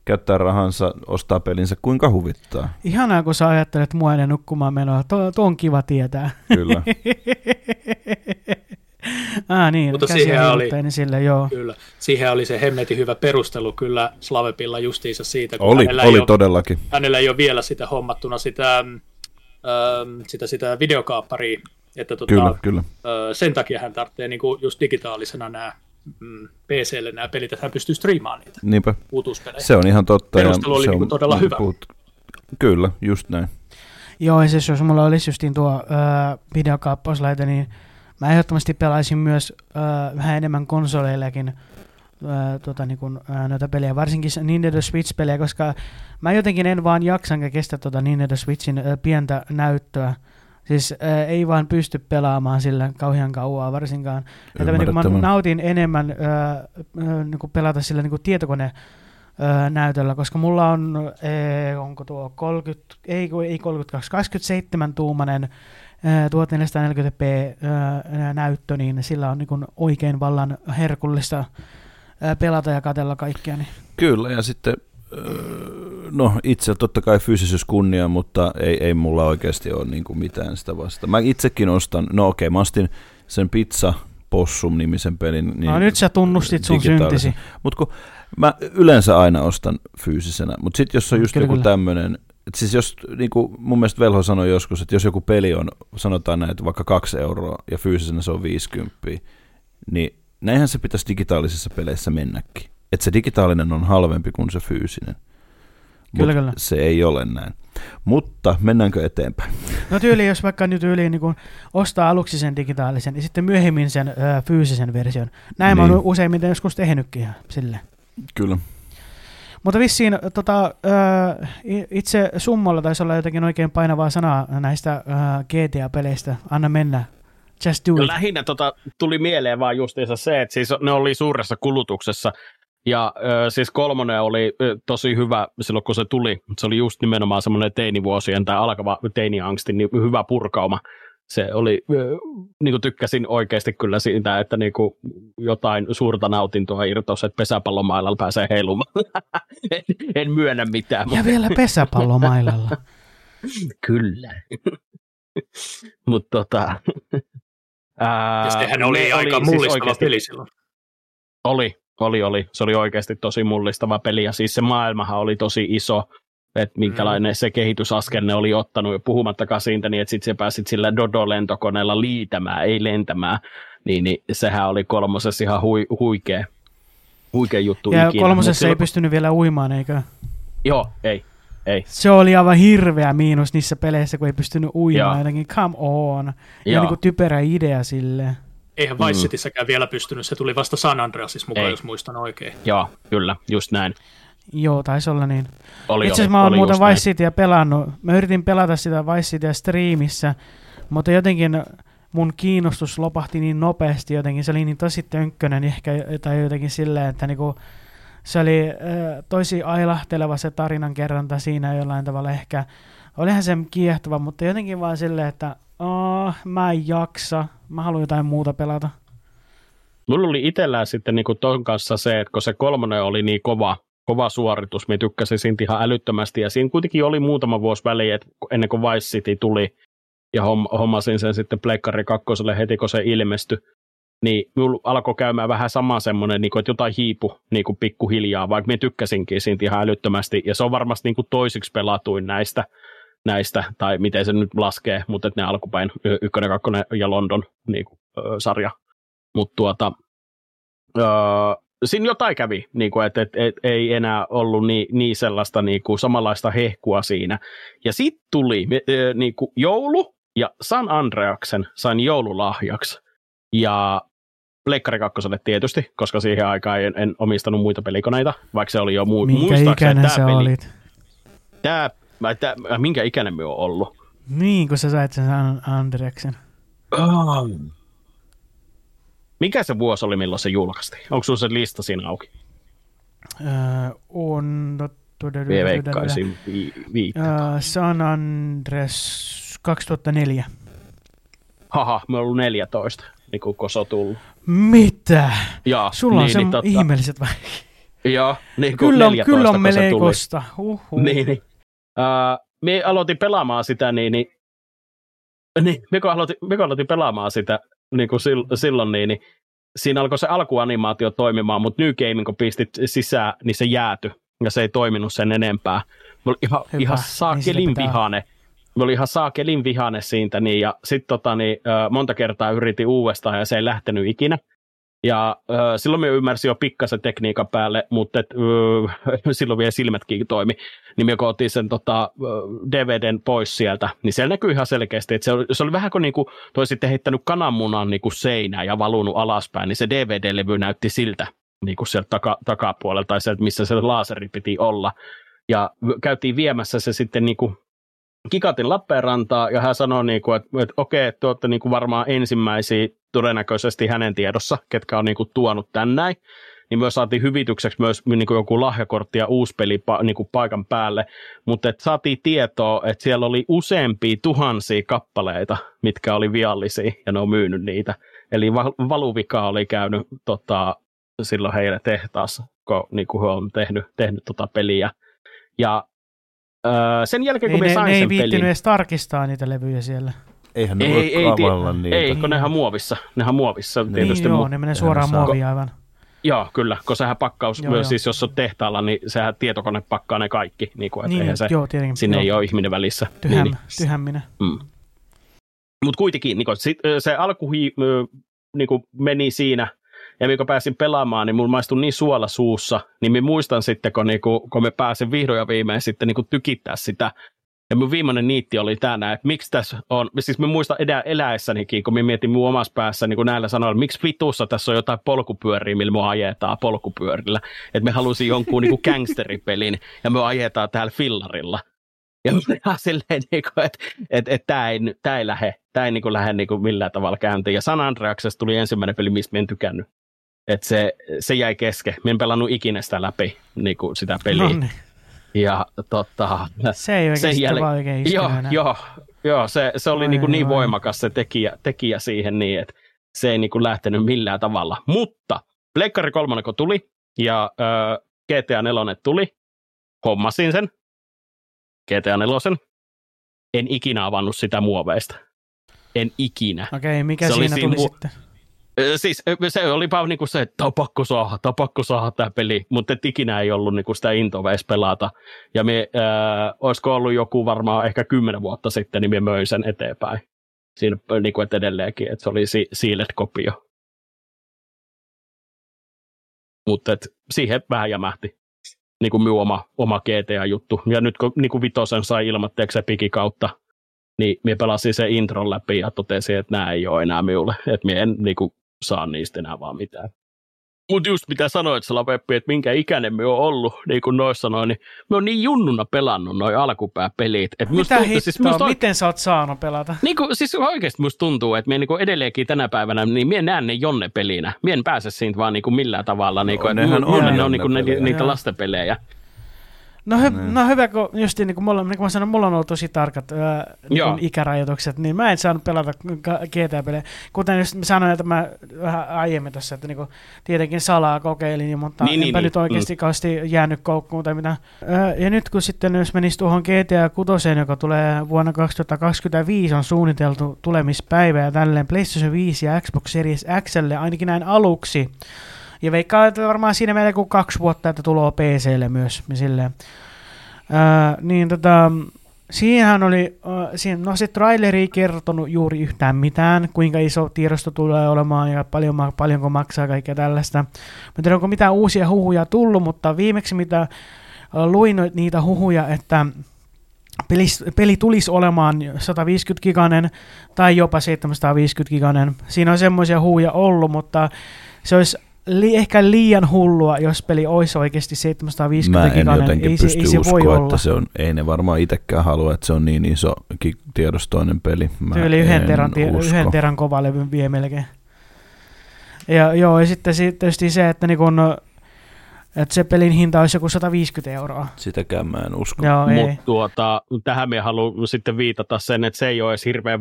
käyttää rahansa, ostaa pelinsä kuinka huvittaa. Ihanaa, kun sä ajattelet mua ennen nukkumaan menoa. Tuo on kiva tietää. Kyllä. Niin, mutta siihen oli se hemmetin hyvä perustelu kyllä Slavepilla justiinsa siitä. Kun oli todellakin. Hänellä ei ole vielä sitä hommattuna sitä videokaapparia, että kyllä. Sen takia hän tarvitsee niinku just digitaalisena nämä PC:lle nämä pelit, että hän pystyy striimaamaan niitä. Niinpä. Se on ihan totta. Perustelu oli niinku todella hyvä. Kyllä, just näin. Joo, ja siis jos mulla olisi justiin tuo videokaappauslaite, niin mä ehdottomasti pelaisin myös vähän enemmän konsoleillakin noita pelejä, varsinkin Nintendo Switch-pelejä, koska mä jotenkin en vaan jaksankaan kestä Nintendo Switchin pientä näyttöä. Siis ei vaan pysty pelaamaan sillä kauhean kauaa varsinkaan. Että mä nautin enemmän pelata sillä tietokonenäytöllä, koska mulla on, onko tuo 27-tuumainen 1440p näyttö, niin sillä on oikein vallan herkullista pelata ja katsella kaikkea. Niin. Kyllä, ja sitten, no itse totta kai fyysisyys kunnia, mutta ei mulla oikeasti ole niin kuin mitään sitä vastaan. Mä itsekin ostan, no okei, mä ostin sen Pizza Possum-nimisen pelin. Niin no nyt sä tunnustit sun syntisi. Mutta kun mä yleensä aina ostan fyysisenä, mutta sitten jos on just joku tämmöinen, että siis jos, niin kuin mun mielestä Velho sanoi joskus, että jos joku peli on, sanotaan näin, vaikka 2 euroa ja fyysisenä se on 50, niin näinhän se pitäisi digitaalisissa peleissä mennäkin. Että se digitaalinen on halvempi kuin se fyysinen. Kyllä. Se ei ole näin. Mutta mennäänkö eteenpäin? No tyyli, jos vaikka nyt niin kun ostaa aluksi sen digitaalisen ja sitten myöhemmin sen fyysisen version. Näin niin. Mä oon useimmiten joskus tehnytkin sille. Kyllä. Mutta vissiin itse summalla taisi olla jotakin oikein painavaa sanaa näistä GTA-peleistä. Anna mennä. No lähinnä tuli mieleen vaan justiinsa se, että siis ne oli suuressa kulutuksessa ja siis 3 oli tosi hyvä silloin kun se tuli. Se oli just nimenomaan semmoinen teinivuosien tai alkava teiniangstin niin hyvä purkauma. Se oli, niin kuin tykkäsin oikeasti kyllä siitä, että niin kuin jotain suurta nautintoa irtosi, että pesäpallomailalla pääsee heilumaan. En myönnä mitään. Ja vielä pesäpallomailalla. Kyllä. Mutta ja sittenhän oli aika mullistava siis peli silloin. Oli. Se oli oikeasti tosi mullistava peli. Ja siis se maailmahan oli tosi iso, että minkälainen se kehitysaskenne oli ottanut. Ja puhumattakaan siitä, niin että sitten se pääsit sillä Dodo-lentokoneella liitämään, ei lentämään. Niin sehän oli 3 ihan huikea juttu ja ikinä. Ja 3 ei pystynyt vielä uimaan, eikö? Joo, ei. Se oli aivan hirveä miinus niissä peleissä, kun ei pystynyt uimaan ainakin. Come on. Ja niin kuin typerä idea sille. Eihän Vice Citysäkään vielä pystynyt. Se tuli vasta San Andreasissa mukaan, jos muistan oikein. Joo, kyllä. Just näin. Joo, taisi olla niin. Itse asiassa mä oon muuten Vice Cityä pelannut. Mä yritin pelata sitä Vice Cityä striimissä, mutta jotenkin mun kiinnostus lopahti niin nopeasti jotenkin. Se oli niin tosi tönkkönen ehkä tai jotenkin silleen, että niinku, se oli tosi ailahteleva se tarinankerronta siinä jollain tavalla ehkä. Olihan se kiehtova, mutta jotenkin vaan silleen, että mä en jaksa, mä haluan jotain muuta pelata. Mulla oli itsellään sitten niinku ton kanssa se, että kun se kolmonen oli niin kova suoritus, mä tykkäsin siitä ihan älyttömästi, ja siinä kuitenkin oli muutama vuosi väliin, että ennen kuin Vice City tuli, ja hommasin sen sitten Pleikkari 2:lle heti, kun se ilmestyi, niin mulla alkoi käymään vähän sama semmoinen, että jotain hiipu pikkuhiljaa, vaikka mä tykkäsinkin siitä ihan älyttömästi, ja se on varmasti toisiksi pelatuin näistä, tai miten se nyt laskee, mutta ne alkupäin, 1, 2 ja London sarja. Mutta siinä jotain kävi, että ei enää ollut niin sellaista samanlaista hehkua siinä. Ja sitten tuli joulu, ja San Andreaksen sain joululahjaksi. Ja Pleikkari 2:lle tietysti, koska siihen aikaan en omistanut muita pelikoneita, vaikka se oli jo muistaakseni. Minkä ikäinen sä olit? Minkä ikäinen minä olen ollut? Niin, kun sä sait sen San Andreaksen. Mikä se vuosi oli, milloin se julkaistiin? Onko sinulla se lista siinä auki? On. Minä veikkaisin 5. San Andreas 2004. Haha, me ollut 14, niin kuin koso tullut. Mitä? Ja, sulla on niin, ihmeelliset vai? Joo, niin kuin 14, kyllä on melekosta. Niin. Me aloitin pelaamaan sitä, me aloitin pelaamaan sitä, niin kuin silloin niin siinä alkoi se alkuanimaatio toimimaan, mutta New Game, kun pistit sisään, niin se jäätyi ja se ei toiminut sen enempää. Mä olin ihan saakelin vihane. Siitä niin, ja sitten monta kertaa yritin uudestaan ja se ei lähtenyt ikinä. Ja silloin mä ymmärsin jo pikkasen tekniikan päälle, mutta silloin vielä silmätkin toimi. Niin mä otin sen DVDn pois sieltä, niin siellä näkyy ihan selkeästi, että se oli vähän kuin toi sitten heittänyt kananmunan seinään ja valunut alaspäin, niin se DVD-levy näytti siltä sieltä takapuolelta tai sieltä, missä se laaseri piti olla. Ja käytiin viemässä se sitten Kikatin Lappeenrantaa, ja hän sanoi, että okei, te olette varmaan ensimmäisiä todennäköisesti hänen tiedossa, ketkä on tuonut tän näin. Niin me saatiin hyvitykseksi myös joku lahjakortti ja uusi peli paikan päälle, mutta saatiin tietoa, että siellä oli useampia tuhansia kappaleita, mitkä oli viallisia, ja ne on myynyt niitä. Eli valuvika oli käynyt silloin heille tehtaassa, kun he on tehnyt peliä. Ja sen jälkeen, kun me sain sen pelin... Ne ei viittinyt edes tarkistaa niitä levyjä siellä. Eihän ne voi kavalla niitä. Ei, kun nehän muovissa niin, tietysti. Joo, ne menee suoraan muoviin aivan. Joo, kyllä, kun sehän pakkaus myös, siis jos on tehtaalla, niin sehän tietokone pakkaa ne kaikki. Sinne ei ole ihminen välissä. Tyhämminä. Mm. Mutta kuitenkin, se alku meni siinä. Ja kun pääsin pelaamaan, niin mulla maistui niin suola suussa, niin mä muistan sitten, kun mä pääsin vihdoin ja viimein sitten tykittää sitä. Ja mun viimeinen niitti oli tänään, että miksi tässä on, siis mä muistan eläessänikin, kun mä mietin mun omassa päässä näillä sanoilla, miksi vitussa tässä on jotain polkupyöriä, millä me ajetaan polkupyörillä. Että me halusin jonkun gangsteripelin ja me ajetaan täällä fillarilla. Ja minä silleen, että tämä ei lähde millään tavalla käyntiin. Ja San Andreasesta tuli ensimmäinen peli, mistä mä en tykännyt. Että se jäi kesken. Mä en pelannut ikinä sitä läpi, sitä peliä. Nonne. Ja se ei oikein istunut. Joo, se oli niin voimakas se tekijä siihen niin, että se ei lähtenyt millään tavalla. Mutta Pleikkari 3 kun tuli ja GTA 4 tuli, hommasin sen. GTA 4. En ikinä avannut sitä muoveista. En ikinä. Okei, mikä siinä tuli sitten? Siis se oli vaan se, että on pakko saada tämä peli, mutta ikinä ei ollut sitä intoa edes pelata. Ja olisiko ollut joku varmaan ehkä 10 vuotta sitten, niin minä möin sen eteenpäin. Siinä että edelleenkin, että se oli sealed kopio. Mutta siihen vähän jämähti. Minun oma GTA-juttu. Ja nyt kun vitosen sai ilmatteeksi Epikin kautta, niin minä pelasin sen intron läpi ja totesin, että nämä ei ole enää minulle. Että minä en saa niistä enää vaan mitään. Mutta just mitä sanoit, Slaveppi, että minkä ikäinen me on ollut, niin kuin noissa sanoi, niin me on niin junnuna pelannut noi alkupääpelit. Et mitä hittoa, siis miten sä oot saanut pelata? Niin kuin, siis oikeasti musta tuntuu, että me niin edelleenkin tänä päivänä, niin me näen ne Jonne-pelinä. Me en pääse siitä vaan niin kuin millään tavalla, niin kuin, no, että ne on niin niitä lastenpelejä. No, no hyvä, kun just niin kuin mä sanoin, mulla on ollut tosi tarkat niin ikärajoitukset, niin mä en saanut pelata GTA-pelejä. Kuten just sanoin, että mä vähän aiemmin tässä, että niin kuin, tietenkin salaa kokeilin, mutta enpä nyt oikeasti kauheasti jäänyt koukkuun tai mitä. Ja nyt kun sitten jos menisi tuohon GTA 6, joka tulee vuonna 2025, on suunniteltu tulemispäivä ja tälleen PlayStation 5 ja Xbox Series X:lle ainakin näin aluksi. Ja veikkaan, että varmaan siinä meillä kuin 2 vuotta, että tuloa PC:lle myös. Niin siinähän oli, no se traileri ei kertonut juuri yhtään mitään, kuinka iso tiedosto tulee olemaan ja paljonko maksaa kaikkea tällaista. Mä tiedän, onko mitään uusia huhuja tullut, mutta viimeksi mitä luin niitä huhuja, että peli tulisi olemaan 150-giganen tai jopa 750-giganen. Siinä on semmoisia huhuja ollut, mutta se olisi ehkä liian hullua, jos peli olisi oikeasti 750 giganen. Mä en jotenkin pysty uskoa, että se on, ei ne varmaan itsekään halua, että se on niin iso tiedostoinen peli. Tyyli 1 teran kovalevyn vie melkein. Ja, joo, ja sitten tietysti se, että, niin kun, että se pelin hinta olisi joku 150 €. Sitäkään mä en usko. Mutta tähän me haluan sitten viitata sen, että se ei ole edes hirveän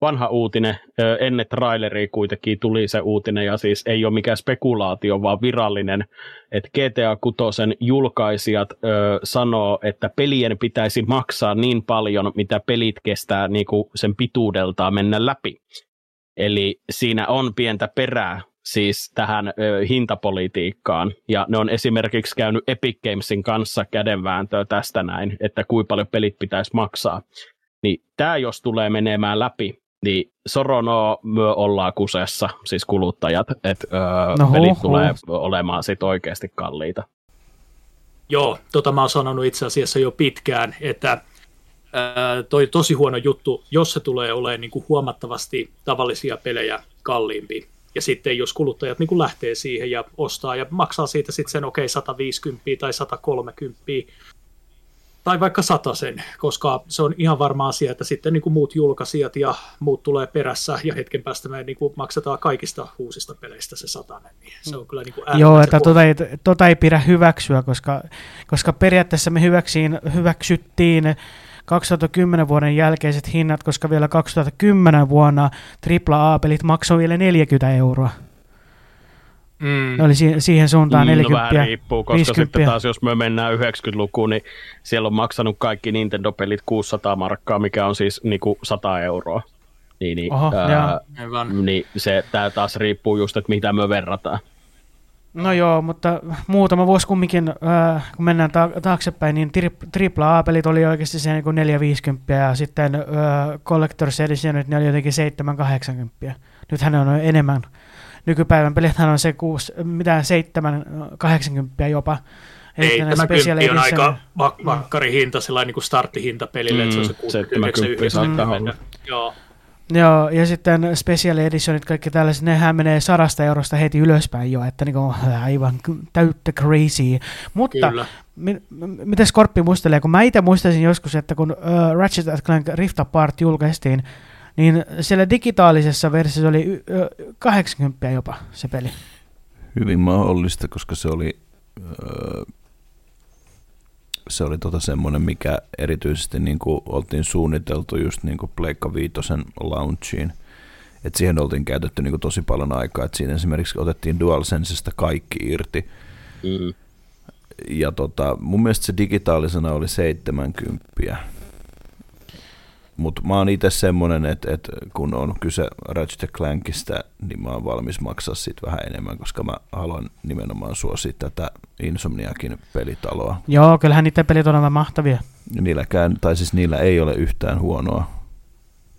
vanha uutinen, ennen traileria kuitenkin tuli se uutinen, ja siis ei ole mikään spekulaatio, vaan virallinen, että GTA 6 julkaisijat sanoo, että pelien pitäisi maksaa niin paljon, mitä pelit kestää niin kuin sen pituudeltaan mennä läpi. Eli siinä on pientä perää siis tähän hintapolitiikkaan, ja ne on esimerkiksi käynyt Epic Gamesin kanssa kädenvääntöä tästä näin, että kuinka paljon pelit pitäisi maksaa. Niin tämä jos tulee menemään läpi, niin soronoo myö ollaan kusessa, siis kuluttajat, että pelit tulee olemaan sit oikeasti kalliita. Joo, mä oon sanonut itse asiassa jo pitkään, että toi tosi huono juttu, jos se tulee olemaan niin kuin huomattavasti tavallisia pelejä kalliimpi. Ja sitten jos kuluttajat niin kuin lähtee siihen ja ostaa ja maksaa siitä sitten sen 150 tai 130, tai vaikka 100 €, koska se on ihan varma asia, että sitten niin kuin muut julkaisijat ja muut tulee perässä, ja hetken päästä me niin kuin maksetaan kaikista uusista peleistä se 100 €. Niin se on kyllä niin kuin joo, että tota ei pidä hyväksyä, koska periaatteessa me hyväksyttiin 2010 vuoden jälkeiset hinnat, koska vielä 2010 vuonna AAA-pelit maksoi vielä 40 €. Ne oli siihen suuntaan 40. No vähän riippuu, koska 50. Sitten taas jos me mennään 90-lukuun, niin siellä on maksanut kaikki Nintendo-pelit 600 €, mikä on siis niinku 100 €. Niin, niin se tää taas riippuu just, että mitä me verrataan. No joo, mutta muutama vuosi kumminkin, kun mennään taaksepäin, niin AAA-pelit oli oikeasti se niinku 450, ja sitten Collector's Editionit ne oli jotenkin 780. Nythän ne on enemmän. Nykypäivän pelithän on se 780 jopa. Ei, tämä 10 on aika makkari hinta, sellainen niin kuin starttihinta pelille, että se on se 69. Joo, ja sitten special editionit, kaikki tällaiset, nehän menee 100 € heti ylöspäin jo, että niin aivan täyttä crazy. Mutta mitä Skorppi muistelee, kun mä itse muistaisin joskus, että kun Ratchet & Clank Rift Apart julkaistiin, niin siellä digitaalisessa versiossa oli 80 € jopa se peli. Hyvin mahdollista, koska se oli semmoinen, mikä erityisesti niin kuin oltiin suunniteltu just niin kuin Pleikka Viitosen launchiin. Et siihen oltiin käytetty niin kuin tosi paljon aikaa. Et siinä esimerkiksi otettiin DualSensesta kaikki irti. Mm. Ja mun mielestä se digitaalisena oli 70. Mutta mä oon itse semmonen, että kun on kyse Ratchet & Clankista, niin mä oon valmis maksaa siitä vähän enemmän, koska mä haluan nimenomaan suosia tätä Insomniakin pelitaloa. Joo, kyllähän niitä pelit on aivan mahtavia. Niillä ei ole yhtään huonoa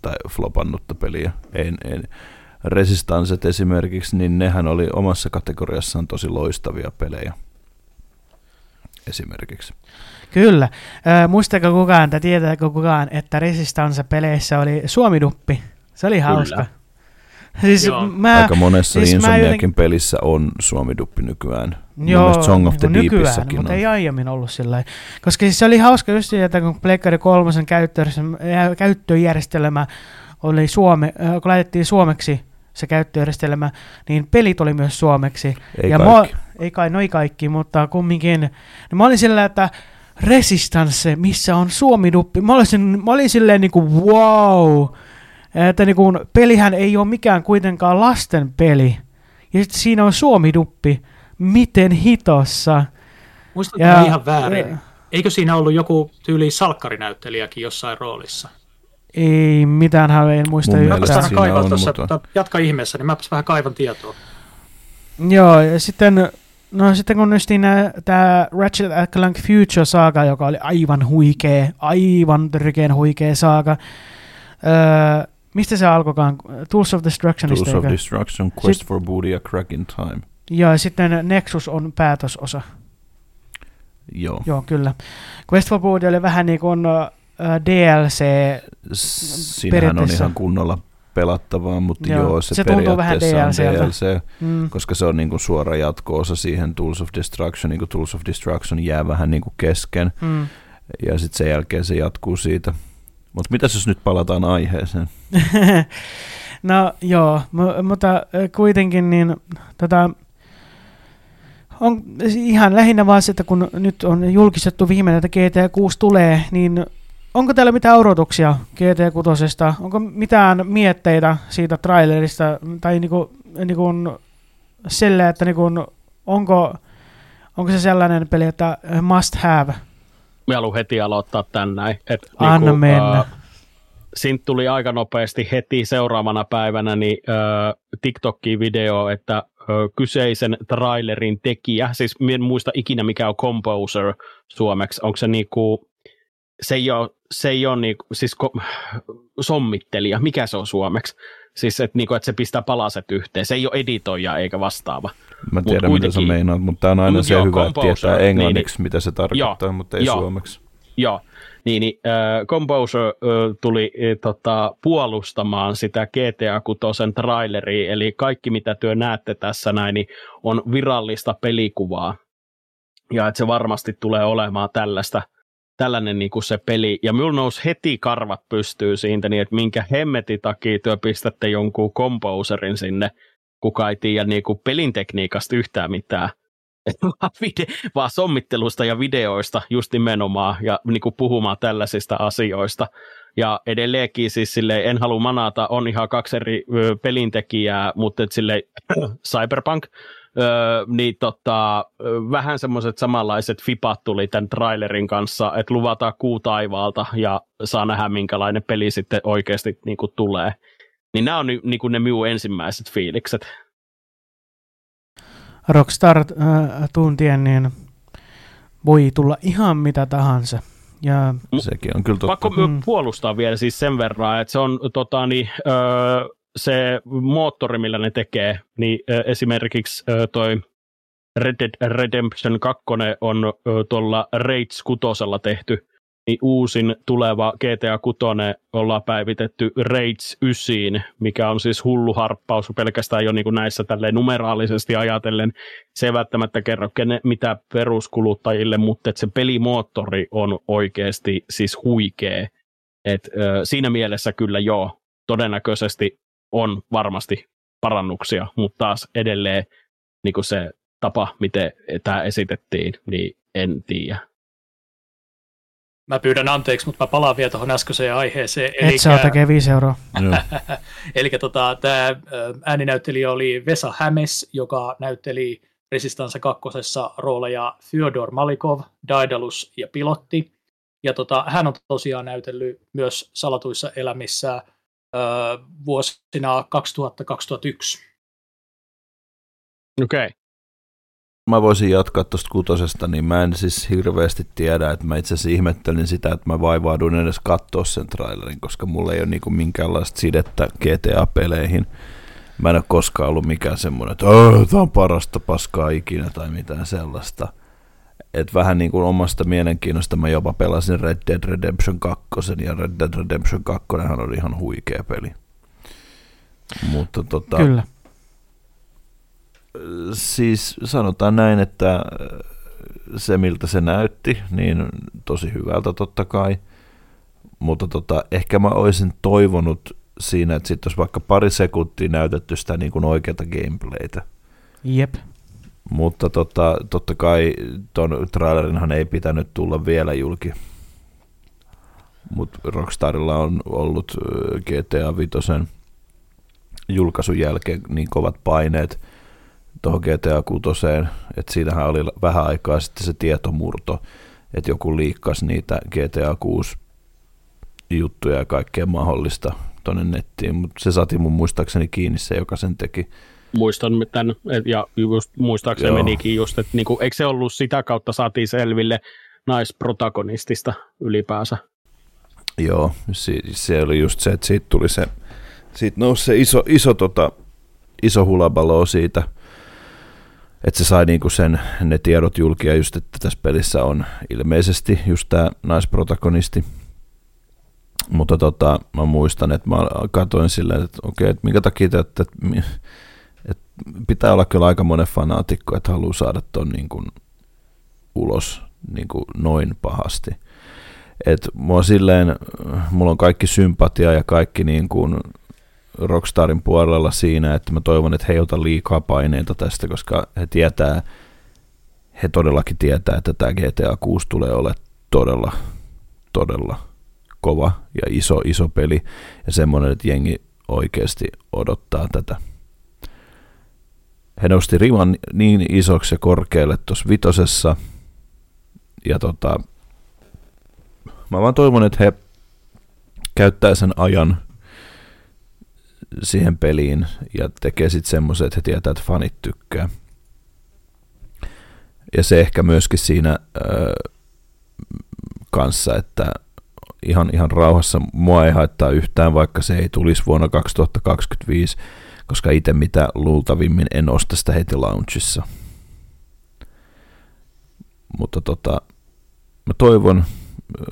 tai flopannutta peliä. Resistanset esimerkiksi, niin nehän oli omassa kategoriassaan tosi loistavia pelejä esimerkiksi. Kyllä. Tietääkö kukaan, että Resistance-peleissä oli suomiduppi? Se oli hauska. Siis aika monessa siis Insomniacin pelissä on suomiduppi nykyään. Joo, Song of the Deepissäkin mutta ei aiemmin ollut sillä. Koska siis se oli hauska just sieltä, kun Pleikkari 3 käyttöjärjestelmä oli kun laitettiin suomeksi se käyttöjärjestelmä, niin pelit oli myös suomeksi. Ei kaikki, mutta kumminkin. No mä olin sillä, että Resistance, missä on suomiduppi. Mä olin silleen niin kuin wow. Että niin kun, pelihän ei ole mikään kuitenkaan lasten peli. Ja sitten siinä on suomiduppi. Miten hitossa? Muistatko ihan väärin? Eikö siinä ollut joku tyyli salkkarinäyttelijäkin jossain roolissa? Ei mitään, en muista yhtään. Jatka ihmeessä, niin mä vähän kaivan tietoa. Joo, ja sitten, kun nystiin tämä Ratchet & Clank Future saaga, joka oli aivan törkeen huikea saaga. Mistä se alkoikaan? Tools of Destructionista. Tools of Destruction, Quest for Booty ja Crack in Time. Joo, ja sitten Nexus on päätösosa. Joo. Joo, kyllä. Quest for Booty oli vähän niin kuin DLC. Siinähän on ihan kunnolla pelattavaa, mutta joo se periaatteessa on DLC, koska se on niin kuin suora jatko-osa siihen Tools of Destruction, niin kuin Tools of Destruction jää vähän niin kuin kesken, ja sitten sen jälkeen se jatkuu siitä. Mutta mitäs jos nyt palataan aiheeseen? No joo, mutta kuitenkin niin on ihan lähinnä vaan se, että kun nyt on julkistettu viimeinen, että GTA 6 tulee, niin onko täällä mitään odotuksia GTA 6:sta? Onko mitään mietteitä siitä trailerista tai niinku sillä, että niinku onko se sellainen peli, että must have? Mä haluan heti aloittaa tän näin. Anna mennä. Siitä tuli aika nopeasti heti seuraavana päivänä niin, TikTokin video, että kyseisen trailerin tekijä, siis en muista ikinä mikä on composer suomeksi, onko se niinku, se ei ole niinku, siis sommittelija, mikä se on suomeksi? Siis että niinku, et se pistää palaset yhteen, se ei ole editoija eikä vastaava. Mä tiedän mitä sä meinaat, mutta tää on aina se hyvä, että tietää englanniksi, niin, mitä se tarkoittaa, mutta ei suomeksi. Joo. Niin, Composer tuli puolustamaan sitä GTA 6:n traileria, eli kaikki mitä työ näette tässä näin, niin on virallista pelikuvaa, ja että se varmasti tulee olemaan tällainen niin kuin se peli, ja minulla nousi heti karvat pystyy siitä, niin että minkä hemmetin takia työ pistätte jonkun Composerin sinne, kuka ei tiedä niin kuin pelintekniikasta yhtään mitään. Vaan sommittelusta ja videoista just nimenomaan ja niin kuin puhumaan tällaisista asioista. Ja edelleenkin siis silleen, en halua manata, on ihan kaksi eri pelintekijää, mutta silleen Cyberpunk, niin vähän semmoiset samanlaiset fipat tuli tämän trailerin kanssa, että luvataan kuu taivaalta ja saa nähdä minkälainen peli sitten oikeasti niin kuin tulee. Niin nämä on niin kuin ne minun ensimmäiset fiilikset. Rockstar-tuntien, niin voi tulla ihan mitä tahansa. Ja sekin on kyllä totta. Pakko puolustaa vielä siis sen verran, että se on se moottori, millä ne tekee, niin esimerkiksi toi Red Dead Redemption 2 on tuolla Rage 6:lla tehty, niin uusin tuleva GTA 6 ollaan päivitetty Rage 9, mikä on siis hullu harppaus pelkästään jo niin kuin näissä tälleen numeraalisesti ajatellen. Se ei välttämättä kerro mitä peruskuluttajille, mutta se pelimoottori on oikeasti siis huikea. Siinä mielessä kyllä joo, todennäköisesti on varmasti parannuksia, mutta taas edelleen niin kuin se tapa, miten tämä esitettiin, niin en tiedä. Mä pyydän anteeksi, mutta mä palaan vielä tuohon äskeiseen aiheeseen. Et saa tekee 5 €. Eli tämä ääninäyttelijä oli Vesa Hämes, joka näytteli Resistance 2:ssa rooleja Fyodor Malikov, Daedalus ja Pilotti. Ja hän on tosiaan näytellyt myös Salatuissa elämissä vuosina 2000-2001. Okei. Okay. Mä voisin jatkaa tuosta 6:sta, niin mä en siis hirveästi tiedä, että mä itse asiassa ihmettelin sitä, että mä vaivauduin edes katsoa sen trailerin, koska mulla ei ole niinku minkäänlaista sidettä GTA-peleihin. Mä en ole koskaan ollut mikään semmoinen, että tää on parasta paskaa ikinä tai mitään sellaista. Et vähän niin kuin omasta mielenkiinnosta mä jopa pelasin Red Dead Redemption 2, ja Red Dead Redemption 2 on ihan huikea peli. Mutta kyllä. Siis sanotaan näin, että se miltä se näytti, niin tosi hyvältä totta kai, mutta ehkä mä olisin toivonut siinä, että sitten olisi vaikka pari sekuntia näytetty sitä niin kuin oikeata gameplaytä. Jep. Mutta totta kai ton trailerinhan ei pitänyt tulla vielä julki. Mutta Rockstarilla on ollut GTA 5:n julkaisun jälkeen niin kovat paineet tuohon GTA 6:een, että siinähän oli vähän aikaa sitten se tietomurto, että joku liikkasi niitä GTA 6 juttuja ja kaikkea mahdollista tuonne nettiin, mutta se saatiin mun muistaakseni kiinni se, joka sen teki. Muistan tämän, ja just muistaakseni menikin just, että niinku, eikö se ollut sitä kautta saatiin selville naisprotagonistista ylipäänsä? Joo, se oli just se, että siitä tuli se, siitä nousi se iso hulabalo siitä, että se sai niinku sen, ne tiedot julkia just, että tässä pelissä on ilmeisesti just tämä naisprotagonisti. Mutta mä muistan, että mä katsoin silleen, että okei, että minkä takia te, että pitää olla kyllä aika monen fanaatikko, että haluaa saada ton niin kuin ulos niin kuin noin pahasti. Et mulla on kaikki sympatia ja kaikki niin kuin Rockstarin puolella siinä, että mä toivon, että he ei ota liikaa paineita tästä, koska he todellakin tietää, että tämä GTA 6 tulee olemaan todella, todella kova ja iso peli ja semmoinen, että jengi oikeasti odottaa tätä. He nosti riman niin isoksi ja korkealle tuossa vitosessa ja mä vaan toivon, että he käyttää sen ajan siihen peliin ja tekee sitten semmoisen, että he tietää, että fanit tykkää. Ja se ehkä myöskin siinä kanssa, että ihan rauhassa mua ei haittaa yhtään, vaikka se ei tulisi vuonna 2025, koska itse mitä luultavimmin en osta sitä heti launchissa. Mutta mä toivon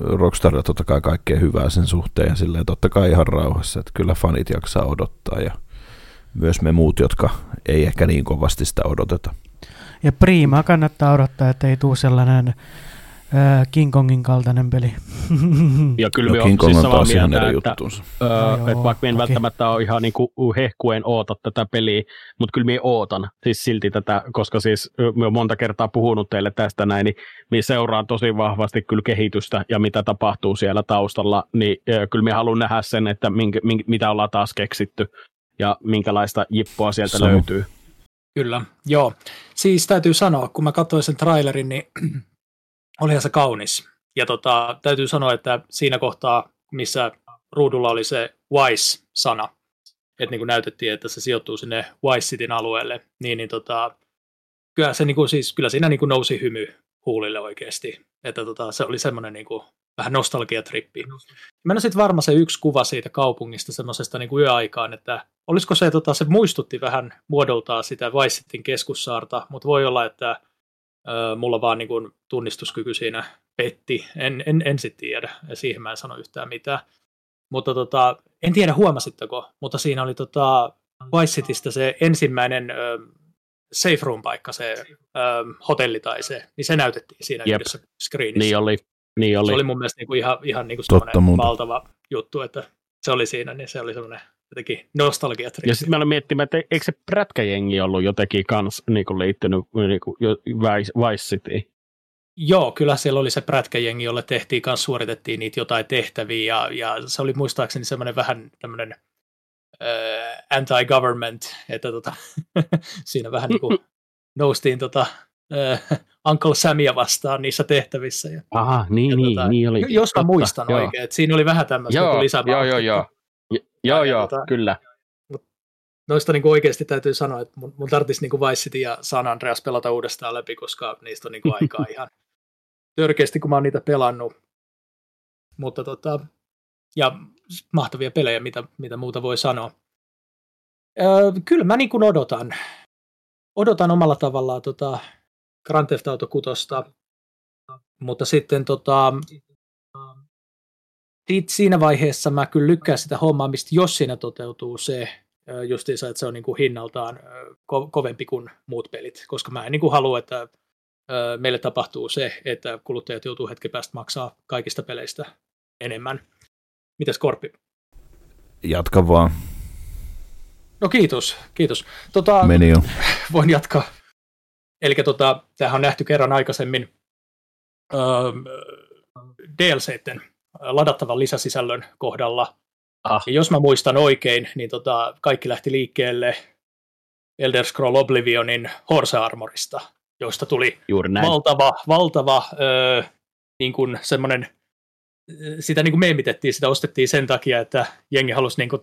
Rockstarilla totta kai kaikkea hyvää sen suhteen ja silleen totta kai ihan rauhassa, että kyllä fanit jaksaa odottaa ja myös me muut, jotka ei ehkä niin kovasti sitä odoteta. Ja priimaa kannattaa odottaa, että ei tule sellainen King Kongin kaltainen peli. Ja kyllä me on siis samaa mieltä, että vaikka en välttämättä ole ihan niinku hehkuen oota tätä peliä, mutta kyllä me ootan siis silti tätä, koska siis me on monta kertaa puhunut teille tästä näin, niin me seuraan tosi vahvasti kyllä kehitystä ja mitä tapahtuu siellä taustalla, niin kyllä me haluan nähdä sen, että mitä ollaan taas keksitty ja minkälaista jippoa sieltä löytyy. Kyllä, joo. Siis täytyy sanoa, kun mä katsoin sen trailerin, niin olihan se kaunis. Ja täytyy sanoa, että siinä kohtaa, missä ruudulla oli se Vice-sana, että niin kuin näytettiin, että se sijoittuu sinne Vice Cityn alueelle, niin kyllä, se, niin kuin, siis, kyllä siinä niin kuin nousi hymy huulille oikeasti. Että se oli semmoinen niin kuin vähän nostalgiatrippi. Mä en ole sitten varma se yksi kuva siitä kaupungista semmoisesta niin kuin yöaikaan, että olisiko se, se muistutti vähän muodoltaan sitä Vice Cityn keskussaarta, mutta voi olla, että mulla vaan niin kuin tunnistuskyky siinä petti. En sit tiedä. Ja siihen mä en sano yhtään mitään. Mutta en tiedä huomasitteko, mutta siinä oli Vice Citystä se ensimmäinen safe room paikka, se hotelli tai se, niin se näytettiin siinä yhdessä screenissä. Niin oli. Se oli mun mielestä niin kuin ihan niin kuin semmoinen valtava juttu, että se oli siinä, niin se oli semmoinen jotenkin nostalgiatriikki. Ja sitten mä olen miettimään, että eikö se prätkäjengi ollut jotenkin kans niinku liittynyt niinku Vice City? Joo, kyllä siellä oli se prätkäjengi, jolle tehtiin kans, suoritettiin niitä jotain tehtäviä ja se oli muistaakseni semmoinen vähän tämmöinen anti-government, että siinä vähän niinku noustiin Uncle Samia vastaan niissä tehtävissä. Ja, aha, niin oli. Jos mä muistan oikein, että siinä oli vähän tämmöistä lisävaltaa. Joo, kyllä. Noista niin oikeasti täytyy sanoa, että mun tarvitsisi niin Vice City ja San Andreas pelata uudestaan läpi, koska niistä on niin aikaa ihan törkeästi, kun mä oon niitä pelannut. Mutta ja mahtavia pelejä, mitä muuta voi sanoa. Kyllä mä niin odotan omalla tavallaan Grand Theft Auto 6:sta, mutta sitten siinä vaiheessa mä kyllä lykkään sitä hommaa, mistä jos siinä toteutuu se, justiinsa, että se on niin kuin hinnaltaan kovempi kuin muut pelit, koska mä en niin kuin halua, että meille tapahtuu se, että kuluttajat joutuu hetken päästä maksaa kaikista peleistä enemmän. Mitäs Korpi? Jatka vaan. No kiitos. Meni jo. Voin jatkaa. Eli tämähän on nähty kerran aikaisemmin DLC:ten ladattavan lisäsisällön kohdalla. Ja jos mä muistan oikein, niin kaikki lähti liikkeelle Elder Scrolls Oblivionin Horse Armorista, josta tuli valtava niin kuin semmoinen, sitä niin kuin meemitettiin, sitä ostettiin sen takia, että jengi halusi niin kuin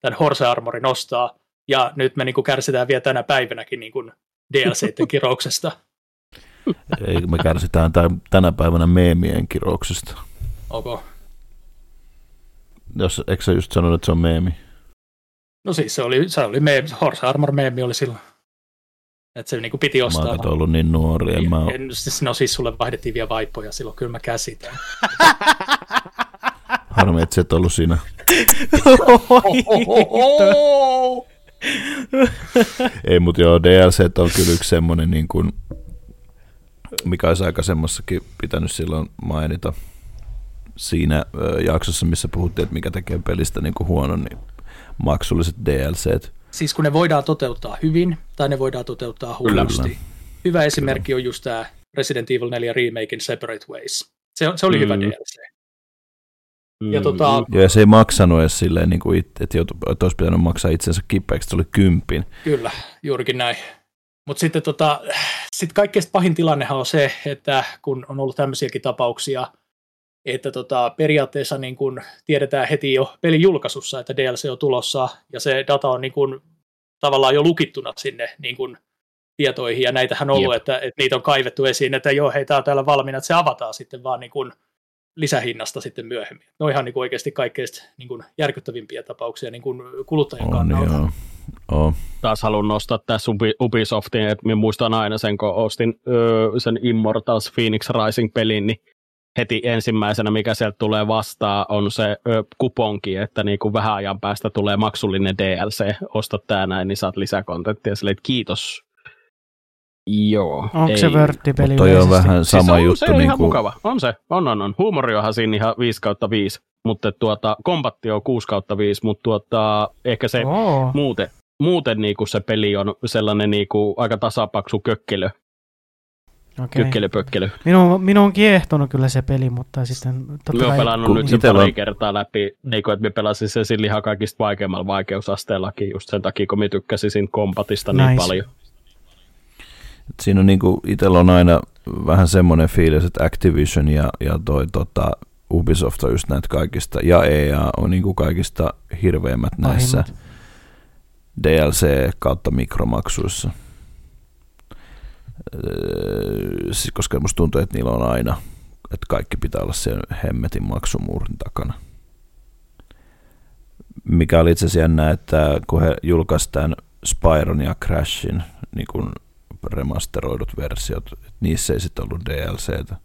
tämän Horse Armorin ostaa, ja nyt me niin kuin kärsitään vielä tänä päivänäkin niin kuin DLC:iden kirouksesta. Eikö me kärsitään tänä päivänä meemien kirouksesta? Okei. Okay. Eikö sä just sanonut, että se on meemi? No siis se oli meemi, Horse Armor-meemi oli silloin. Että se niinku piti ostaa. Mä oon ollut niin nuori. Siis sulle vaihdettiin vielä vaipoja silloin, kyllä mä käsitän. Harmi, että sä et ollut sinä. Ei, mutta joo, DLC on kyllä yksi semmoinen, niin kuin, mikä olisi aikaisemmassakin pitänyt silloin mainita. Siinä jaksossa, missä puhuttiin, että mikä tekee pelistä niin kuin huonon, niin maksulliset DLCt. Siis kun ne voidaan toteuttaa hyvin, tai ne voidaan toteuttaa hullusti. Kyllä. Hyvä esimerkki on just tämä Resident Evil 4 remakein Separate Ways. Se oli hyvä DLC. Ja se ei maksanut edes silleen, niin kuin että olisi pitänyt maksaa itsensä kipeäksi, se oli 10. Kyllä, juurikin näin. Mutta sitten sit kaikkein pahin tilannehan on se, että kun on ollut tämmöisiäkin tapauksia, että periaatteessa niin kun tiedetään heti jo pelin julkaisussa, että DLC on tulossa, ja se data on niin kun tavallaan jo lukittuna sinne niin kun tietoihin, ja näitähän on ollut, että niitä on kaivettu esiin, että joo, hei, tämä on täällä valmiina, että se avataan sitten vaan niin kun lisähinnasta sitten myöhemmin. Ne on ihan niin kun oikeasti kaikkein niin kun järkyttävimpiä tapauksia niin kun kuluttajan kannalta. Joo. Oh. Taas haluan nostaa tässä Ubisoftin, että minä muistan aina sen, kun ostin sen Immortals Phoenix Rising-pelin, niin heti ensimmäisenä, mikä sieltä tulee vastaan, on se kuponki, että niin kuin vähän ajan päästä tulee maksullinen DLC. Osta tää näin, niin saat lisäkontenttia. Silleen, että kiitos. Joo. Onko se vörttipeli? Toi on vähän sama siis juttu. Se on niin ihan kuin mukava. On se. On. Huumori onhan siinä ihan 5/5. Mutta kombatti on 6/5, mutta ehkä se muuten niin kuin se peli on sellainen niin kuin aika tasapaksu kökkelö. Okei. Kökkelö. Minun on kiehtonut kyllä se peli, mutta sitten minä olen pelannut nyt sen pari kertaa läpi, niin kuin, että minä pelasin sen sillä ihan kaikista vaikeammalla vaikeusasteellakin, just sen takia, kun minä tykkäsin siinä kombatista niin paljon. Siinä on niin kuin, itsellä on aina vähän semmoinen fiilis, että Activision ja toi Ubisoft on just näitä kaikista, ja EA on niin kuin kaikista hirveimmät näissä DLC kautta mikromaksuissa. Koska musta tuntuu, että niillä on aina, että kaikki pitää olla sen hemmetin maksumuurin takana. Mikä oli itse asiassa jännä, että kun he julkaisivat tämän Spyron ja Crashin niin kun remasteroidut versiot, niissä ei sitten ollut DLCtä.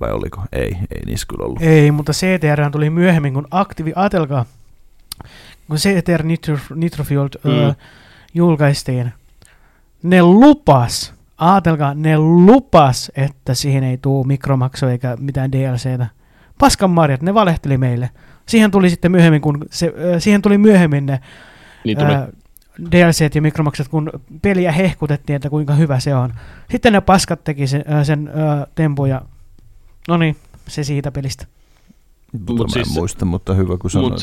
Vai oliko? Ei niissä kyllä ollut. Ei, mutta CTR tuli myöhemmin, kun ajatelkaa, kun CTR Nitrofield julkaistiin. Ne lupas, että siihen ei tule mikromaksua eikä mitään DLCtä. Paskan marjat, ne valehteli meille. Siihen tuli sitten myöhemmin, ne DLCt ja mikromaksut, kun peliä hehkutettiin, että kuinka hyvä se on. Sitten ne paskat teki sen tempun ja no niin, se siitä pelistä. Mä en muista, mutta hyvä kun sanoit.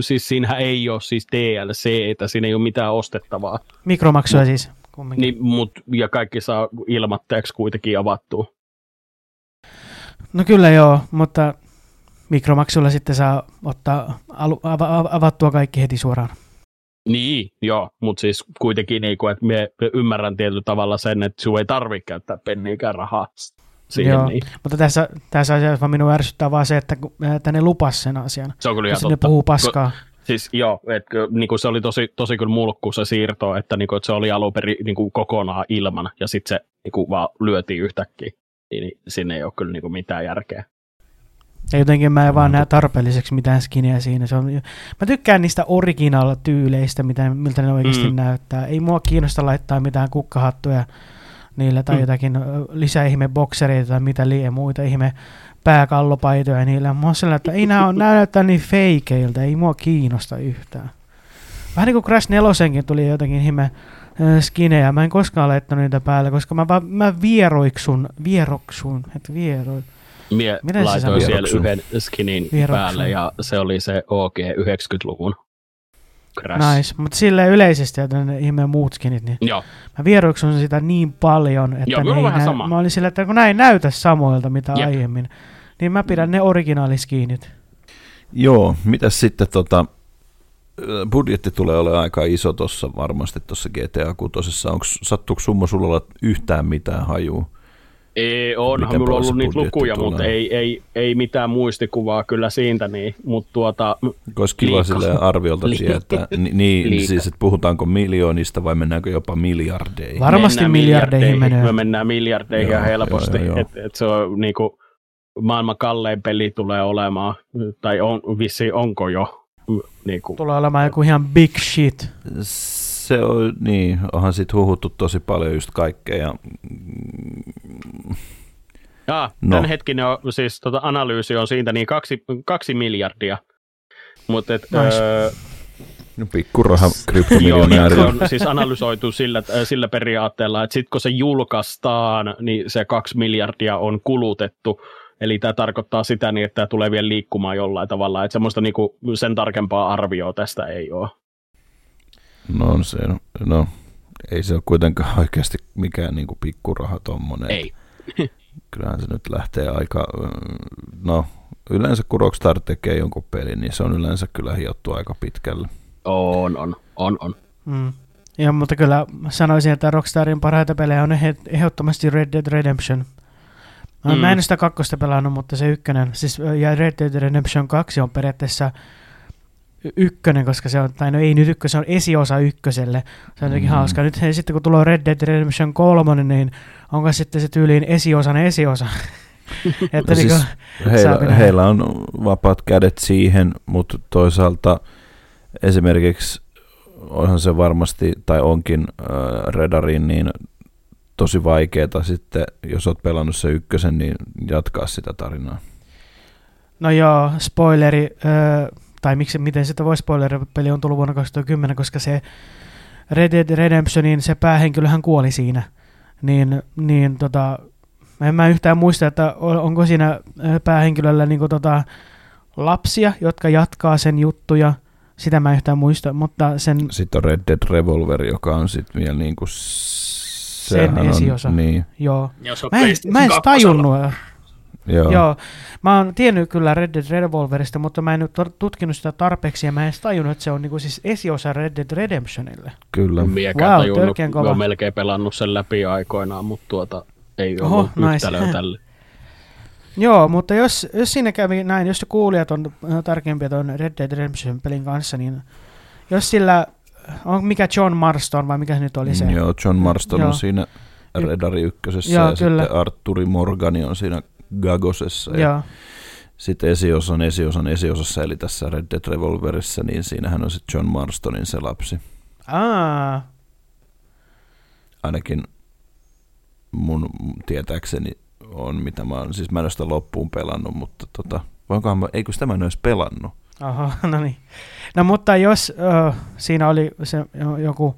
Siis siinähän ei ole siis DLCtä, siinä ei ole mitään ostettavaa. Mikromaksuja siis kumminkin. Niin, ja kaikki saa ilmatteeksi kuitenkin avattua. No kyllä joo, mutta mikromaksulla sitten saa ottaa avattua kaikki heti suoraan. Niin, joo, mutta siis kuitenkin niin kuin, että me ymmärrän tietyllä tavalla sen, että sinun ei tarvitse käyttää penniäkään rahaa. Joo, niin. Mutta tässä asiassa minua ärsyttää vaan se, että ne lupas sen asian. Se on kyllä ihan totta. Ne puhuu paskaa. Siis joo, että niinku se oli tosi kyllä mulkku se siirto, että niinku et se oli alun perin niinku kokonaan ilman ja sitten se niinku vaan lyötiin yhtäkkiä. Niin, siinä ei ole kyllä niinku mitään järkeä. Ja jotenkin mä en vaan näe tarpeelliseksi mitään skiniä siinä. Se on, mä tykkään niistä original-tyyleistä, miltä ne oikeasti näyttää. Ei mua kiinnosta laittaa mitään kukkahattuja niillä tai jotakin lisäihme-boksereita tai mitä liian muita ihme pääkallopaitoja niillä. Mä oon sillä, että ei nää näyttää niin feikeiltä, ei mua kiinnosta yhtään. Vähän niin kuin Crash 4:nkin tuli jotakin ihme skinejä. Mä en koskaan laittanut niitä päälle, koska mä vieroksun. Miten laitoin siellä yhden skinin päälle ja se oli se OG 90-luvun Crash. Nice, mutta silleen yleisesti, että ne ihmeen muut skinit, niin joo. Mä vieroksun sitä niin paljon, että joo, mä olin silleen, että kun näin näytä samoilta mitä aiemmin, niin mä pidän ne originaaliskinit. Joo, mitäs sitten budjetti tulee olemaan aika iso tuossa varmasti tuossa GTA 6. Sattuuko summa sulla olla yhtään mitään hajua? Ei, onhan minulla ollut niitä lukuja, mutta ei mitään muistikuvaa kyllä siitä, niin, mutta olisi kiva silleen arviolta tietää, siis, että puhutaanko miljoonista vai mennäänkö jopa miljardeihin? Varmasti miljardeihin menee. Me mennään miljardeihin helposti, että se on niinku maailman kallein peli tulee olemaan, tai vissiin onko jo. Niinku. Tulee olemaan joku ihan big shit. Se on, niin, onhan sit huhuttu tosi paljon just kaikkea. Tämänhetkinen on, siis analyysi on siitä niin 2 miljardia. Mut pikkuraha kryptomiljonäärillä. Joo, se on siis analysoitu sillä periaatteella, että sit kun se julkaistaan, niin se 2 miljardia on kulutettu. Eli tämä tarkoittaa sitä, niin, että tämä tulee vielä liikkumaan jollain tavalla. Että semmoista niinku sen tarkempaa arvioa tästä ei ole. No, ei se ole kuitenkaan oikeasti mikään niinku pikkuraha tommonen. Ei. Kyllähän se nyt lähtee aika, yleensä kun Rockstar tekee jonkun pelin, niin se on yleensä kyllä hiottu aika pitkälle. On. Ja, mutta kyllä sanoisin, että Rockstarin parhaita pelejä on ehdottomasti Red Dead Redemption. Mä en sitä kakkosta pelannut, mutta se ykkönen, siis ja Red Dead Redemption 2 on periaatteessa ykkönen, koska se on, tai no ei nyt ykkönen, se on esiosa ykköselle. Se on jotenkin hauska. Nyt sitten kun tulee Red Dead Redemption 3, niin onko sitten se tyyliin esiosa? Että siis niin heillä on vapaat kädet siihen, mutta toisaalta esimerkiksi onhan se varmasti, tai onkin Redarin, niin tosi vaikeeta sitten, jos oot pelannut se ykkösen, niin jatkaa sitä tarinaa. No joo, spoileri, tai miten sitä voi spoilerata, peli on tullut vuonna 2010, koska se Red Dead Redemptionin se päähenkilöhän kuoli siinä. En mä yhtään muista, että onko siinä päähenkilöllä niin lapsia, jotka jatkaa sen juttuja. Sitä mä yhtään muista, mutta sen... Sitten on Red Dead Revolver, joka on sitten vielä niin kuin... Sen esiosa. Niin. Joo. Mä en tajunnut. Joo. Mä oon tiennyt kyllä Red Dead Revolverista, mutta mä en nyt tutkinut sitä tarpeeksi ja mä en edes tajunnut, että se on niinku siis esiosa Red Dead Redemptionille. Kyllä. Miekään tajunnut, mä oon melkein pelannut sen läpi aikoinaan, mutta ei ollut yhtälöä tälle. Joo, mutta jos siinä kävi näin, jos kuulijat on tarkempia tuon Red Dead Redemption pelin kanssa, niin jos sillä... On mikä John Marston vai mikä se nyt oli se? Joo, John Marston on siinä Redari ykkösessä ja sitten Arturi Morgani on siinä Gagosessa. Ja sitten esiosassa, eli tässä Red Dead Revolverissa, niin siinähän on sitten John Marstonin se lapsi. Ainakin mun tietääkseni on, mitä mä oon. Siis mä en ole sitä loppuun pelannut, mutta eikö sitä mä en ole pelannut? Aha, no niin. No mutta jos siinä oli se joku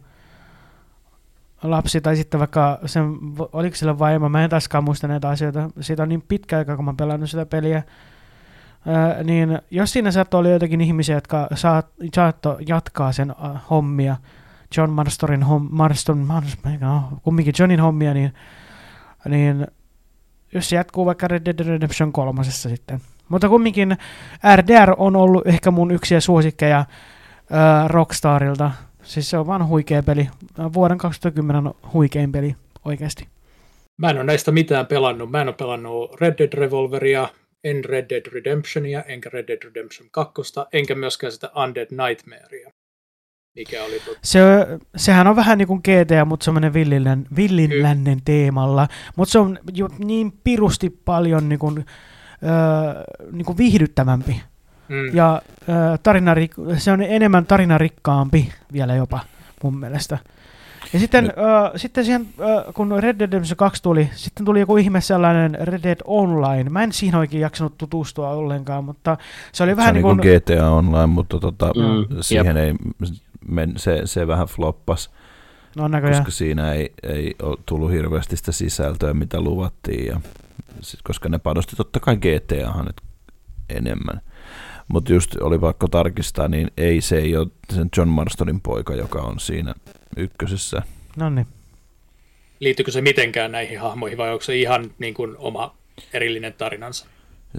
lapsi tai sitten vaikka sen, oliko sillä vaimo, mä en taaskaan muista näitä asioita, siitä on niin pitkä aika, kun mä oon pelannut sitä peliä, niin jos siinä saattoi olla jotakin ihmisiä, jotka saattoi jatkaa sen hommia, John kumminkin Johnin hommia, niin jos se jatkuu vaikka Red Dead Redemption 3:ssa sitten. Mutta kumminkin RDR on ollut ehkä mun yksiä suosikkeja Rockstarilta. Siis se on vaan huikea peli. Vuoden 2010 huikein peli oikeasti. Mä en ole näistä mitään pelannut. Mä en ole pelannut Red Dead Revolveria, en Red Dead Redemptionia, enkä Red Dead Redemption 2, enkä myöskään sitä Undead Nightmarea. Mikä oli sehän on vähän niin kuin GTA, mutta semmoinen villin lännen teemalla. Mutta se on niin pirusti paljon... Niin kuin niin kuin viihdyttävämpi. Mm. Ja se on enemmän tarinarikkaampi vielä jopa mun mielestä. Ja sitten, sitten siihen, kun Red Dead Redemption 2 tuli, sitten tuli joku ihme sellainen Red Dead Online. Mä en siihen oikein jaksanut tutustua ollenkaan, mutta se oli vähän niin kuin GTA Online, mutta siihen ei se vähän floppasi. No, koska siinä ei tullut hirveästi sitä sisältöä, mitä luvattiin, ja sit, koska ne panosti totta kai GTAhan nyt enemmän. Mutta just oli pakko tarkistaa, niin se ei ole sen John Marstonin poika, joka on siinä ykkösessä. Noniin. Liittyykö se mitenkään näihin hahmoihin, vai onko se ihan niin kuin oma erillinen tarinansa?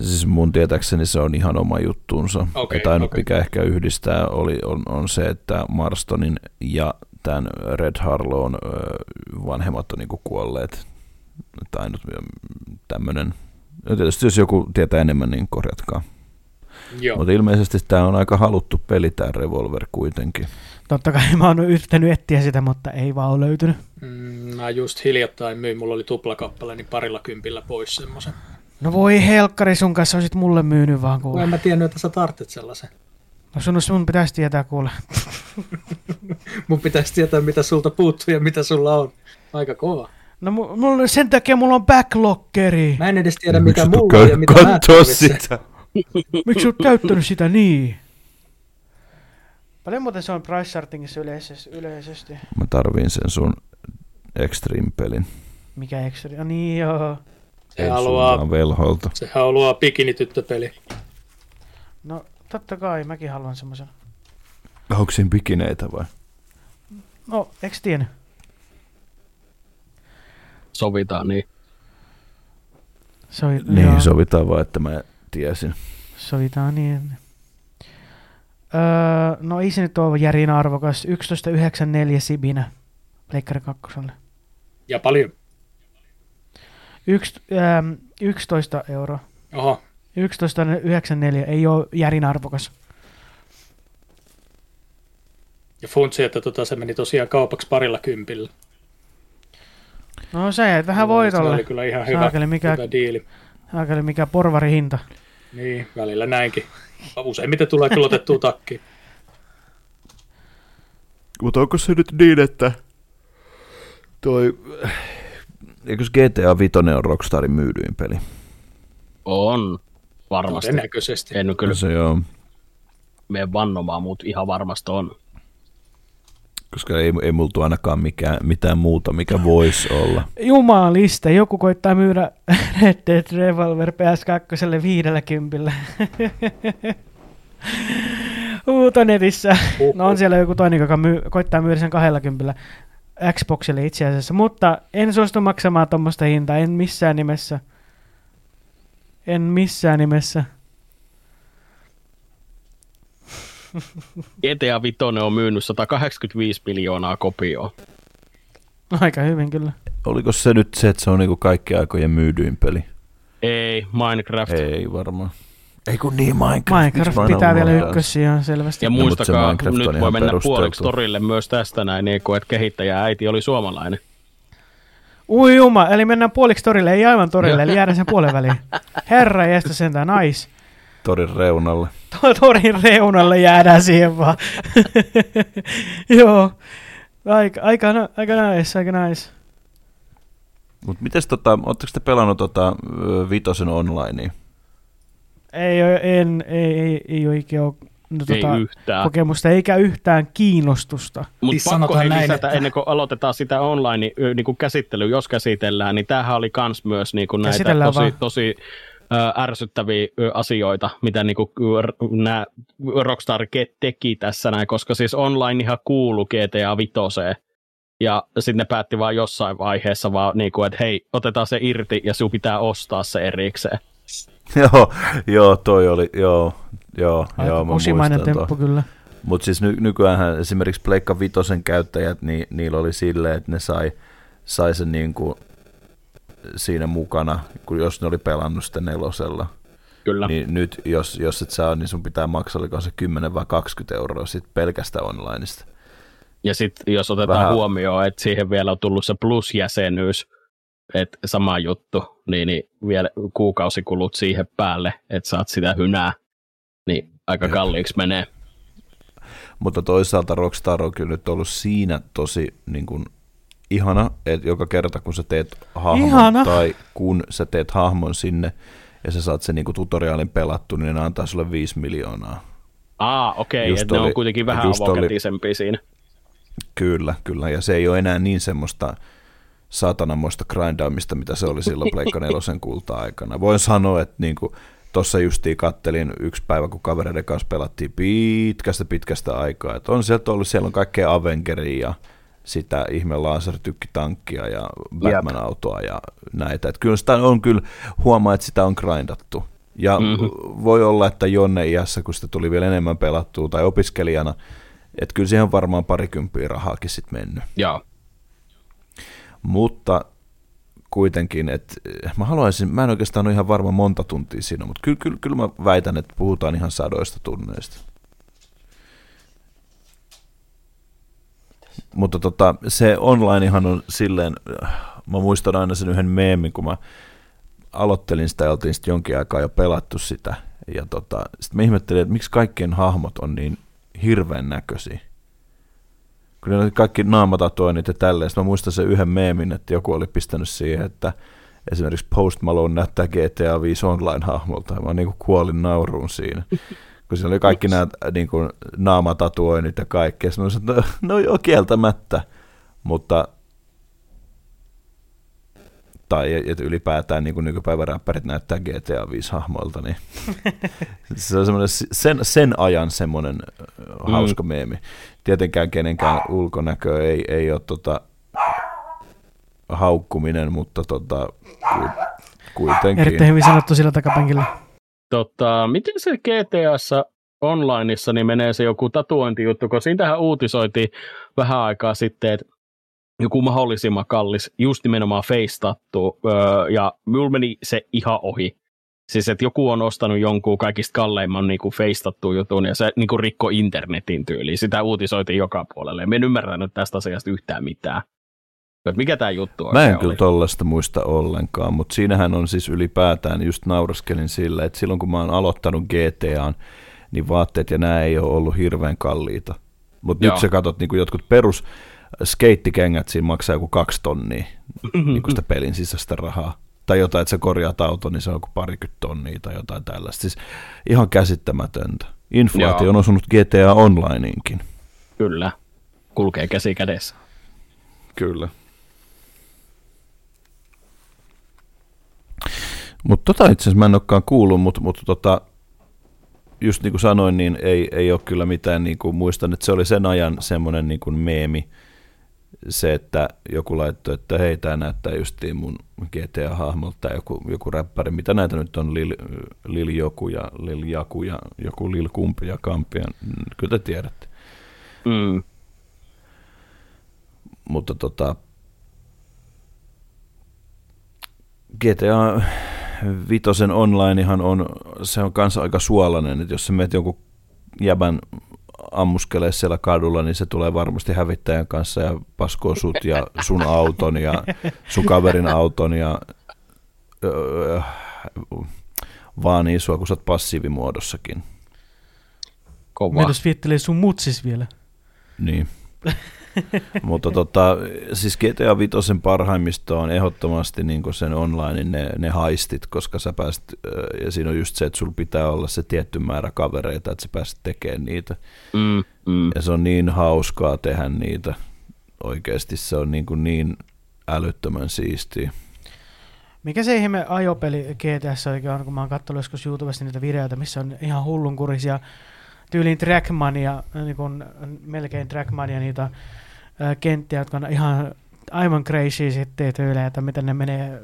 Siis mun tietääkseni se on ihan oma juttuunsa. Okay, ja ainut mikä ehkä yhdistää on se, että Marstonin ja tämän Red Harlown vanhemmat on niinku kuolleet. Että ainut tämmöinen. No tietysti jos joku tietää enemmän, niin korjatkaa. Mutta ilmeisesti tämä on aika haluttu peli, tämä Revolver kuitenkin. Totta kai mä oon yrittänyt etsiä sitä, mutta ei vaan ole löytynyt. Mä just hiljattain myin, mulla oli tuplakappale, niin 20 eurolla pois semmoisen. No voi helkkari, sun kanssa olisit mulle myynyt vaan kuule. No en mä tiennyt, että sä tarvitset sellaisen. No sun pitäisi tietää kuule. Mun pitäisi tietää, mitä sulta puuttuu ja mitä sulla on. Aika kova. No sen takia mulla on backloggeri. Mä en edes tiedä, mitä mulla on ja mitä mä tarvitsen. Miksi sä oot käyttänyt sitä niin? Paljon muuten se on price chartingissa yleisesti? Mä tarviin sen sun Extreme-pelin. Mikä Extreme? No niin joo. Se haluaa bikinityttöpeli. No totta kai, mäkin haluan semmoisen. Onko siinä bikineitä vai? No, eks tiedä. Sovitaan niin. Sovitaan vaan, että mä tiesin. Sovitaan niin. No ei se nyt ole järin arvokas. 11.94 Sibinä. Pleikkari kakkoselle. Ja paljon. 11 €. Oho. 11.94 ei ole järin arvokas. Ja funtsi, että se meni tosiaan kaupaksi 20 eurolla. No se et vähän voitolle. Se oli kyllä ihan hyvä diili. Saakeli mikä porvarihinta. Niin, välillä näinkin. Useimmiten tulee kyllä otettua takkiin. Mutta onko se nyt niin, että eikös GTA 5 on Rockstarin myydyin peli? On, varmasti. Todennäköisesti. En kyllä se joo. Mene vannomaan, mutta ihan varmasti on. Koska ei multu ainakaan mitään muuta, mikä voisi olla. Jumalista, joku koittaa myydä Red Dead Revolver PS2:lle 50. Huutonetissä. No on siellä joku toinen, joka koittaa myydä sen 20 Xboxille itse asiassa. Mutta en suostu maksamaan tuommoista hintaa, en missään nimessä. En missään nimessä. GTA 5 on myynyt 185 miljoonaa kopioa. Aika hyvin kyllä. Oliko se nyt se, että se on niinku kaikkien aikojen myydyin peli? Ei, Minecraft. Ei varmaan. Ei kun niin, Minecraft pitää vielä ykkössiä selvästi. Ja muistakaa, nyt voi mennä puoliksi torille myös tästä näin, että kehittäjä äiti oli suomalainen. Ui juma, eli mennään puoliksi torille, ei aivan torille, eli jäädään sen puolen väliin. Herra jästä sentään, nais. Torin reunalle. Torin reunalle jäädään siihen vaan. Joo, aika nice. Mut mites ootteko te pelannut Vitosen onlinea? Ei oikein ole kokemusta, eikä yhtään kiinnostusta. Mutta pakko lisätä, ennen kuin aloitetaan sitä online-käsittelyä, jos käsitellään, niin tämähän oli kans myös niinku näitä tosi ärsyttäviä asioita, mitä niinku nämä Rockstar teki tässä näin, koska siis onlinehan kuului GTA 5:een. Ja sitten ne päätti vaan jossain vaiheessa vaan niinku, että hei, otetaan se irti ja sinun pitää ostaa se erikseen. Joo, toi oli, joo, aika kusimainen temppu kyllä. Mutta siis nykyäänhän esimerkiksi Pleikka Vitosen käyttäjät, niin niillä oli silleen, että ne sai sen niinku siinä mukana, kun jos ne oli pelannut sitä nelosella. Kyllä. Niin nyt, jos et saa, niin sun pitää maksaa, oliko se 10 vai 20 euroa sit pelkästä onlineista. Ja sitten jos otetaan huomioon, että siihen vielä on tullut se plusjäsenyys, että sama juttu, niin vielä kuukausi kulut siihen päälle, että saat sitä hynää, niin aika kalliiksi menee. Mutta toisaalta Rockstar on kyllä nyt ollut siinä tosi niin kuin ihana, että joka kerta kun sä teet hahmon tai kun sä teet hahmon sinne ja sä saat sen niin kuin tutoriaalin pelattu, niin ne antaa sulle 5 miljoonaa. Okei, että ne on kuitenkin vähän avokätisempiä siinä. Kyllä, ja se ei ole enää niin semmoista satanamoista grindaamista, mitä se oli silloin Pleikka 4:n kulta-aikana. Voin sanoa, että niinku, tuossa justiin kattelin yksi päivä, kun kavereiden kanssa pelattiin pitkästä aikaa. Et on sieltä ollut, siellä on kaikkea Avengeria ja sitä ihme lasertykkitankkia ja Batman-autoa ja näitä. Et kyllä sitä on, kyllä huomaa, että sitä on grindattu. Ja voi olla, että Jonne iässä, kun sitä tuli vielä enemmän pelattua tai opiskelijana, että kyllä siihen on varmaan 20 rahaakin sitten mennyt. Joo. Mutta kuitenkin, että mä en oikeastaan ole ihan varma monta tuntia siinä, mutta kyllä mä väitän, että puhutaan ihan 100 tunneista. Mutta se onlinehan on silleen, mä muistan aina sen yhden meemin, kun mä aloittelin sitä ja oltiin sitten jonkin aikaa jo pelattu sitä. Ja sitten mä ihmettelin, että miksi kaikkien hahmot on niin hirveän näköisiä. Kun ne oli kaikki naamatatoinnit ja tälleen. Sitten mä muistan sen yhden meemin, että joku oli pistänyt siihen, että esimerkiksi Post Malone näyttää GTA 5 online-hahmolta. Ja mä niin kuin kuolin nauruun siinä. Kun siinä oli kaikki nämä niin kuin naamatatoinnit ja kaikkea. Sitten mä sanoin, että no joo, kieltämättä. Mutta tai että ylipäätään niin kuin nykypäivän räppärit näyttää GTA 5 hahmoilta, niin se on semmoinen sen ajan semmoinen hauska meemi. Tietenkään kenenkään ulkonäkö ei ole haukkuminen, mutta kuitenkin. Erittäin hyvin sanottu sillä takapenkillä. Miten se GTA:ssa onlineissa niin menee se joku tatuointijuttu, kun siitähän uutisoitiin vähän aikaa sitten, että joku mahdollisimman kallis, just nimenomaan face-tattu, ja minulla meni se ihan ohi. Siis, että joku on ostanut jonkun kaikista kalleimman niin face-tattuun jutun, ja se niin kuin rikko internetin tyyliin. Sitä uutisoitiin joka puolelle, ja minä en ymmärtänyt tästä asiasta yhtään mitään. Että mikä tämä juttu on? Mä en kyllä tollaista muista ollenkaan, mutta siinähän on siis ylipäätään, just nauraskelin sille, että silloin kun mä oon aloittanut GTAn, niin vaatteet ja nämä ei ole ollut hirveän kalliita. Mutta nyt sä katsot niin kuin jotkut perus skeittikengät siinä maksaa joku 2 tonnia niin kuin sitä pelin sisäistä rahaa. Tai jotain, että sä korjaat auton, niin se on joku 20 tonnia tai jotain tällaista. Siis ihan käsittämätöntä. Inflaatio on osunut GTA Onlineinkin. Kyllä. Kulkee käsi kädessä. Kyllä. Mutta itse asiassa mä en olekaan kuullut, mutta just niin kuin sanoin, niin ei ole kyllä mitään, niin kuin muistan, että se oli sen ajan semmoinen niin kuin meemi, se, että joku laittoi, että hei, tämä näyttää justiin mun GTA-hahmolta, joku räppäri, mitä näitä nyt on, Lil joku ja Lil Jaku ja joku Lil kumpi ja kampi, ja kyllä te tiedätte. Mm. Mutta GTA 5 onlinehan on, se on kanssa aika suolainen, että jos sä menet jonkun jäbän ammuskelee siellä kadulla, niin se tulee varmasti hävittäjän kanssa ja paskoo sut ja sun auton ja sun kaverin auton ja vaan niin sua, kun sä oot passiivimuodossakin. Kova. Mietos viettelee sun mutsis vielä. Niin. Mutta siis GTA 5 parhaimmista on ehdottomasti niin sen online ne haistit, koska sä pääst, ja siinä on just se, että sulla pitää olla se tietty määrä kavereita, että sä pääset tekemään niitä. Ja se on niin hauskaa tehdä niitä. Oikeasti se on niin älyttömän siistiä. Mikä se ihme ajopeli GTA:ssa oikein on, kun mä oon katsonut joskus YouTubesta niitä videoita, missä on ihan hullunkurisia tyyliin Trackmania, niin kun melkein Trackmania niitä kenttiä, jotka on ihan aivan crazy sitten tyyliä, että miten ne menee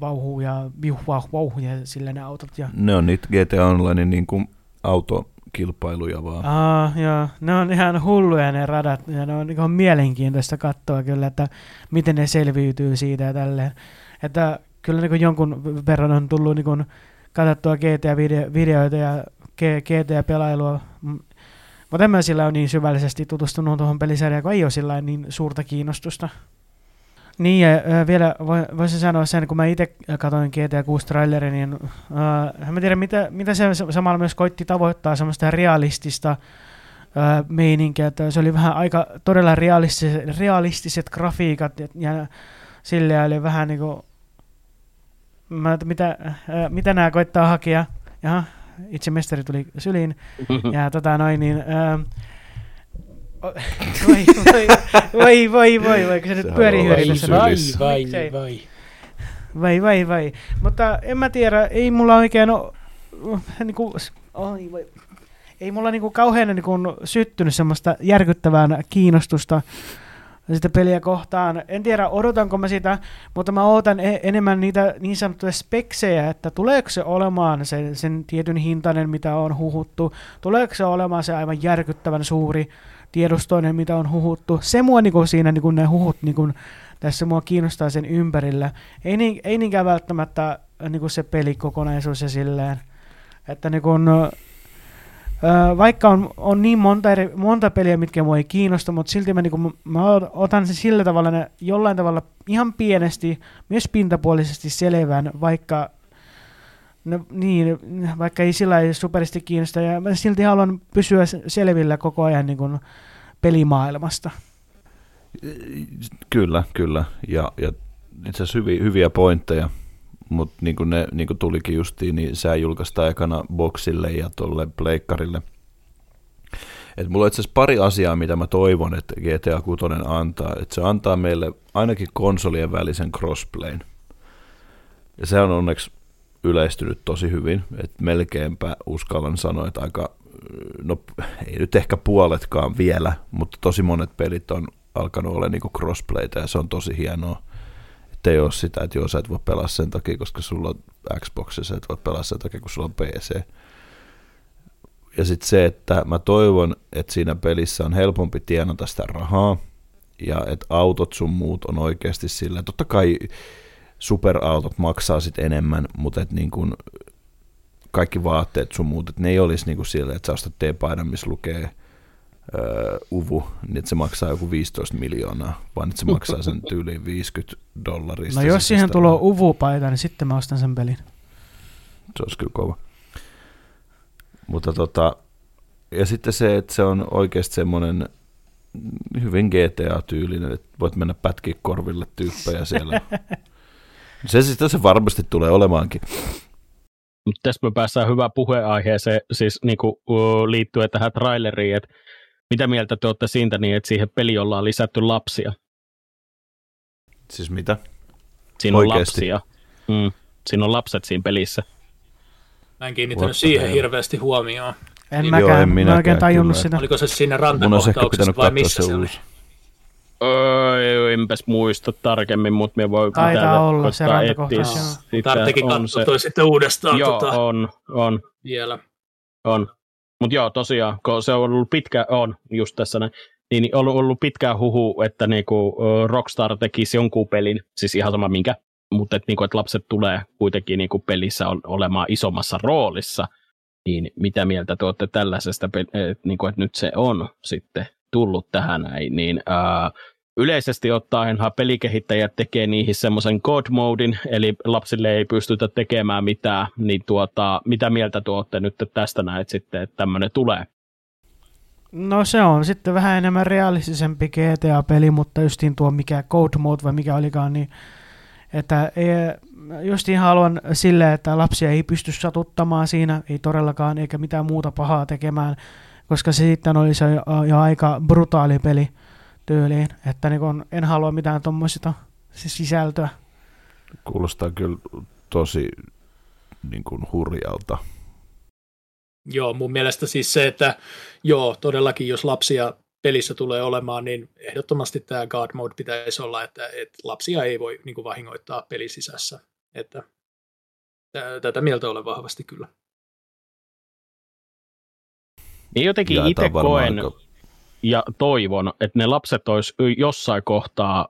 vauhuu ja ja sillä ne autot. Ja ne on niitä GTA Online niin kuin autokilpailuja vaan. Joo, ne on ihan hulluja ne radat ja ne on ihan mielenkiintoista katsoa kyllä, että miten ne selviytyy siitä ja tälleen. Että kyllä niin kuin jonkun verran on tullut niin kuin katsottua GTA-videoita ja GTA-pelailua, mutta en mä sillä ole niin syvällisesti tutustunut tuohon pelisarjaan, kun ei ole sillä niin suurta kiinnostusta. Niin, ja vielä voisin sanoa sen, kun mä itse katsoin GTA 6 trailerin, niin mä tiedän, mitä se samalla myös koitti tavoittaa semmoista realistista meininkiä, että se oli vähän aika todella realistiset grafiikat ja silleen oli vähän niin kuin, mitä nämä koittaa hakea, jaha, itse mestari tuli syliin, ja voi, kun se nyt pyörii tässä. Vai. Mutta en mä tiedä, ei mulla oikein ei mulla niinku kauheena niinku syttynyt semmoista järkyttävää kiinnostusta sitä peliä kohtaan. En tiedä, odotanko mä sitä, mutta mä ootan enemmän niitä niin sanottuja speksejä, että tuleeko se olemaan sen tietyn hintainen, mitä on huhuttu, tuleeko se olemaan se aivan järkyttävän suuri tiedostoinen, mitä on huhuttu. Se mua niinku siinä, niinku ne huhut niinku, tässä mua kiinnostaa sen ympärillä. Ei niinkään välttämättä niinku se pelikokonaisuus ja silleen, että niinku, vaikka on niin monta peliä, mitkä mua ei kiinnosta, mutta silti mä otan sen sillä tavalla jollain tavalla ihan pienesti, myös pintapuolisesti selvän, vaikka vaikka ei sillä ei superisti kiinnosta, ja mä silti haluan pysyä selvillä koko ajan niin kuin pelimaailmasta. Kyllä. Ja itse asiassa hyviä pointteja, mutta niin kuin tulikin justiin, niin sä julkaistaan ekana boksille ja tuolle pleikkarille. Et mulla on itse asiassa pari asiaa, mitä mä toivon, että GTA 6 antaa. Et se antaa meille ainakin konsolien välisen crossplayn. Ja se on onneksi yleistynyt tosi hyvin, että melkeinpä uskallan sanoa, että aika, no ei nyt ehkä puoletkaan vielä, mutta tosi monet pelit on alkanut olla niinku crossplaytä ja se on tosi hienoa, että ei ole sitä, että joo sä et voi pelaa sen takia, koska sulla on Xbox ja sä et voi pelaa sen takia, kun sulla on PC. Ja sitten se, että mä toivon, että siinä pelissä on helpompi tienata sitä rahaa ja että autot sun muut on oikeasti sillä, totta kai superautot maksaa sit enemmän, mutta et niin kun kaikki vaatteet sun muut, et ne ei olisi niin silleen, että sä ostat T-paidan, missä lukee uvu, niin että se maksaa joku 15 miljoonaa, vaan että se maksaa sen tyyliin $50. No jos siihen tulee uvu-paita, niin sitten mä ostan sen pelin. Se olisi kyllä kova. Mutta ja sitten se, että se on oikeasti semmoinen hyvin GTA-tyylinen, että voit mennä pätkiä korville tyyppejä siellä. Se varmasti tulee olemaankin. Tässä me päästään hyvään puheenaiheeseen siis niinku, liittyen tähän traileriin, että mitä mieltä te olette siitä, niin että siihen peliin ollaan lisätty lapsia? Siis mitä? Siinä on lapsia. Siinä on lapset siinä pelissä. Mä en kiinnittänyt siihen hirveästi huomioon. En mä oikein tajunnut sitä. Oliko se siinä rantakohtauksessa vai missä se oli? Enpäs muista tarkemmin, mutta me voi pitää olla se rantakohtaus. Tarttekin katsoa toi sitten uudestaan. Joo, on. Vielä. On. Mut joo, tosiaan, kun se on ollut pitkään, just tässä näin, niin on ollut pitkään huhu, että niinku Rockstar tekisi jonkun pelin, siis ihan sama minkä, mutta että niinku, et lapset tulee kuitenkin niinku pelissä olemaan isommassa roolissa, niin mitä mieltä te olette tällaisesta, että niinku, et nyt se on sitten tullut tähän näin, niin yleisesti ottaenhan pelikehittäjät tekee niihin semmoisen God-modin, eli lapsille ei pystytä tekemään mitään, niin mitä mieltä tuotte nyt tästä näet sitten, että tämmöinen tulee? No se on sitten vähän enemmän realistisempi GTA-peli, mutta justiin tuo mikä God-mode vai mikä olikaan, niin että justiin haluan silleen, että lapsia ei pysty satuttamaan siinä, ei todellakaan eikä mitään muuta pahaa tekemään, koska se sitten oli se jo aika brutaali peli tyyliin, että niin kun en halua mitään tuommoista sisältöä. Kuulostaa kyllä tosi niin kun hurjalta. Joo, mun mielestä siis se, että joo, todellakin jos lapsia pelissä tulee olemaan, niin ehdottomasti tämä God Mode pitäisi olla, että lapsia ei voi niin kun vahingoittaa pelin sisässä. Että, tätä mieltä olen vahvasti kyllä. Niin jotenkin itse koen ja toivon, että ne lapset olisi jossain kohtaa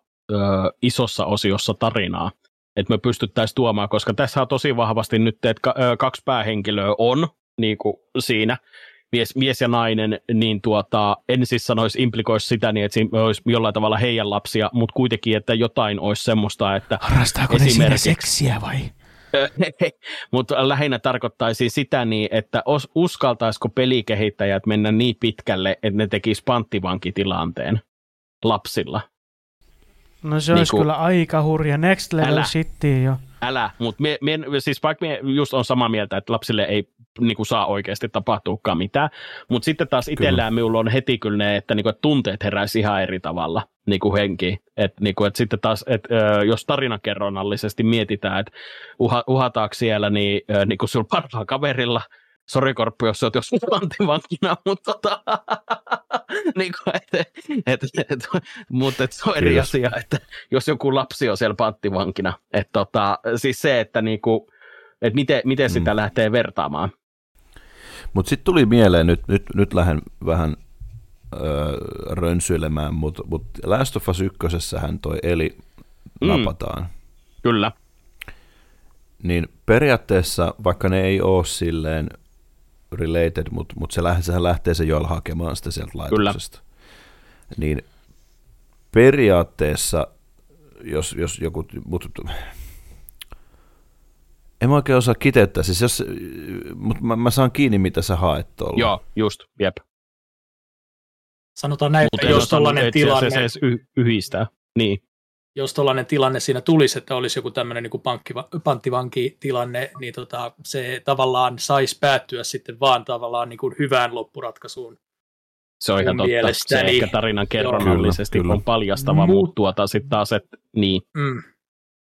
isossa osiossa tarinaa, että me pystyttäisiin tuomaan, koska tässä on tosi vahvasti nyt, että kaksi päähenkilöä on niin kuin siinä, mies ja nainen, niin en siis sanoisi implikoisi sitä niin, että siinä olisi jollain tavalla heidän lapsia, mutta kuitenkin, että jotain olisi semmoista, että harrastaako ne siinä seksiä vai? Mutta lähinnä tarkoittaisi sitä niin, että uskaltaisiko pelikehittäjät mennä niin pitkälle, että ne tekisi panttivankitilanteen lapsilla. No se olisi kyllä aika hurja. Next level shittiin jo. Älä, mutta siis vaikka me just on samaa mieltä, että lapsille ei saa oikeasti tapahtuukaan mitään, mutta sitten taas itsellään minulla on heti kyllä ne, että tunteet heräisi ihan eri tavalla henkiin. Että sitten taas, jos tarinakerronnallisesti mietitään, että uhataanko siellä, niin sinulla parhaa kaverilla, sori Korppi, jos olet joskus panttivankina, mutta se on eri asia, että jos joku lapsi on siellä panttivankina. Siis se, että miten sitä lähtee vertaamaan. Mutta sitten tuli mieleen, nyt lähden vähän rönsyilemään, mutta Last of Us 1:hän toi eli napataan. Kyllä. Niin periaatteessa, vaikka ne ei ole silleen related, mutta sehän lähtee se Joel hakemaan sitä sieltä laitoksesta. Kyllä. Niin periaatteessa, jos joku... en mä oikein osaa kiteyttää, siis mutta mä saan kiinni, mitä sä haet tuolla. Joo, just, jep. Sanotaan näin, mutta jos tollainen tilanne... Se yhdistää, niin. Jos tollainen tilanne siinä tulisi, että olisi joku tämmöinen panttivankitilanne, niin se tavallaan saisi päättyä sitten vaan tavallaan hyvään loppuratkaisuun. Se on ihan totta. Se ehkä tarinan kerronnallisesti on paljastava, mutta sitten taas, että niin.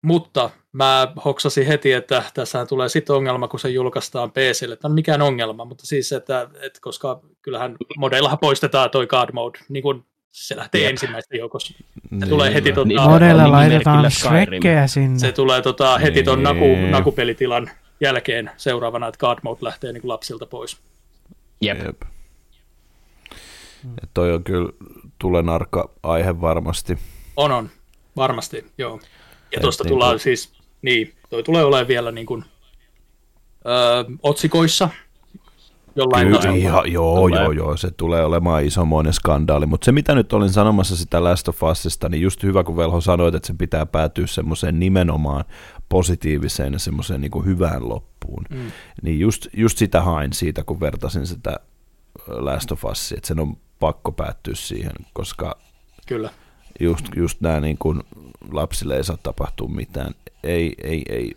Mutta mä hoksasin heti, että tässä tulee sitten ongelma, kun se julkaistaan PC:lle. Tämä on mikään ongelma, mutta siis, että koska kyllähän modeillahan poistetaan toi God Mode, niin kuin se lähtee ensimmäistä joukossa. Se tulee heti modella laitetaan shrekkejä sinne. Se tulee heti ton nakupelitilan jälkeen seuraavana, että God Mode lähtee lapsilta pois. Jep. Ja toi on kyllä tulenarkka aihe varmasti. On, varmasti, joo. Ja tuosta tullaan siis, toi tulee olemaan vielä otsikoissa jollain tasolla. Joo, se tulee olemaan isomoinen skandaali, mutta se mitä nyt olin sanomassa sitä Last of Usista, niin just hyvä kun Velho sanoit, että sen pitää päätyä semmoiseen nimenomaan positiiviseen ja semmoiseen hyvään loppuun, niin just sitä hain siitä, kun vertasin sitä Last of Usia, että sen on pakko päättyä siihen, koska... Kyllä. Just nämä lapsille ei saa tapahtua mitään, ei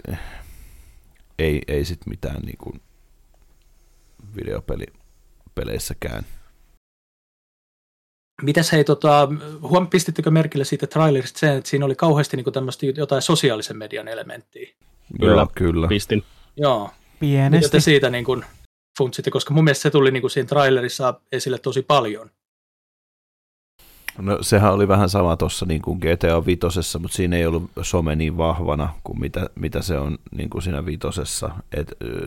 sit mitään videopeleissäkään. Mitäs hei, pistittekö merkille siitä trailerista sen, että siinä oli kauheasti tämmöistä jotain sosiaalisen median elementtiä? Kyllä. Pistin. Joo. Pienesti. Mitä te siitä funtsitte, koska mun mielestä se tuli siinä trailerissa esille tosi paljon. No sehän oli vähän sama tuossa GTA 5, mutta siinä ei ollut some niin vahvana kuin mitä se on siinä 5.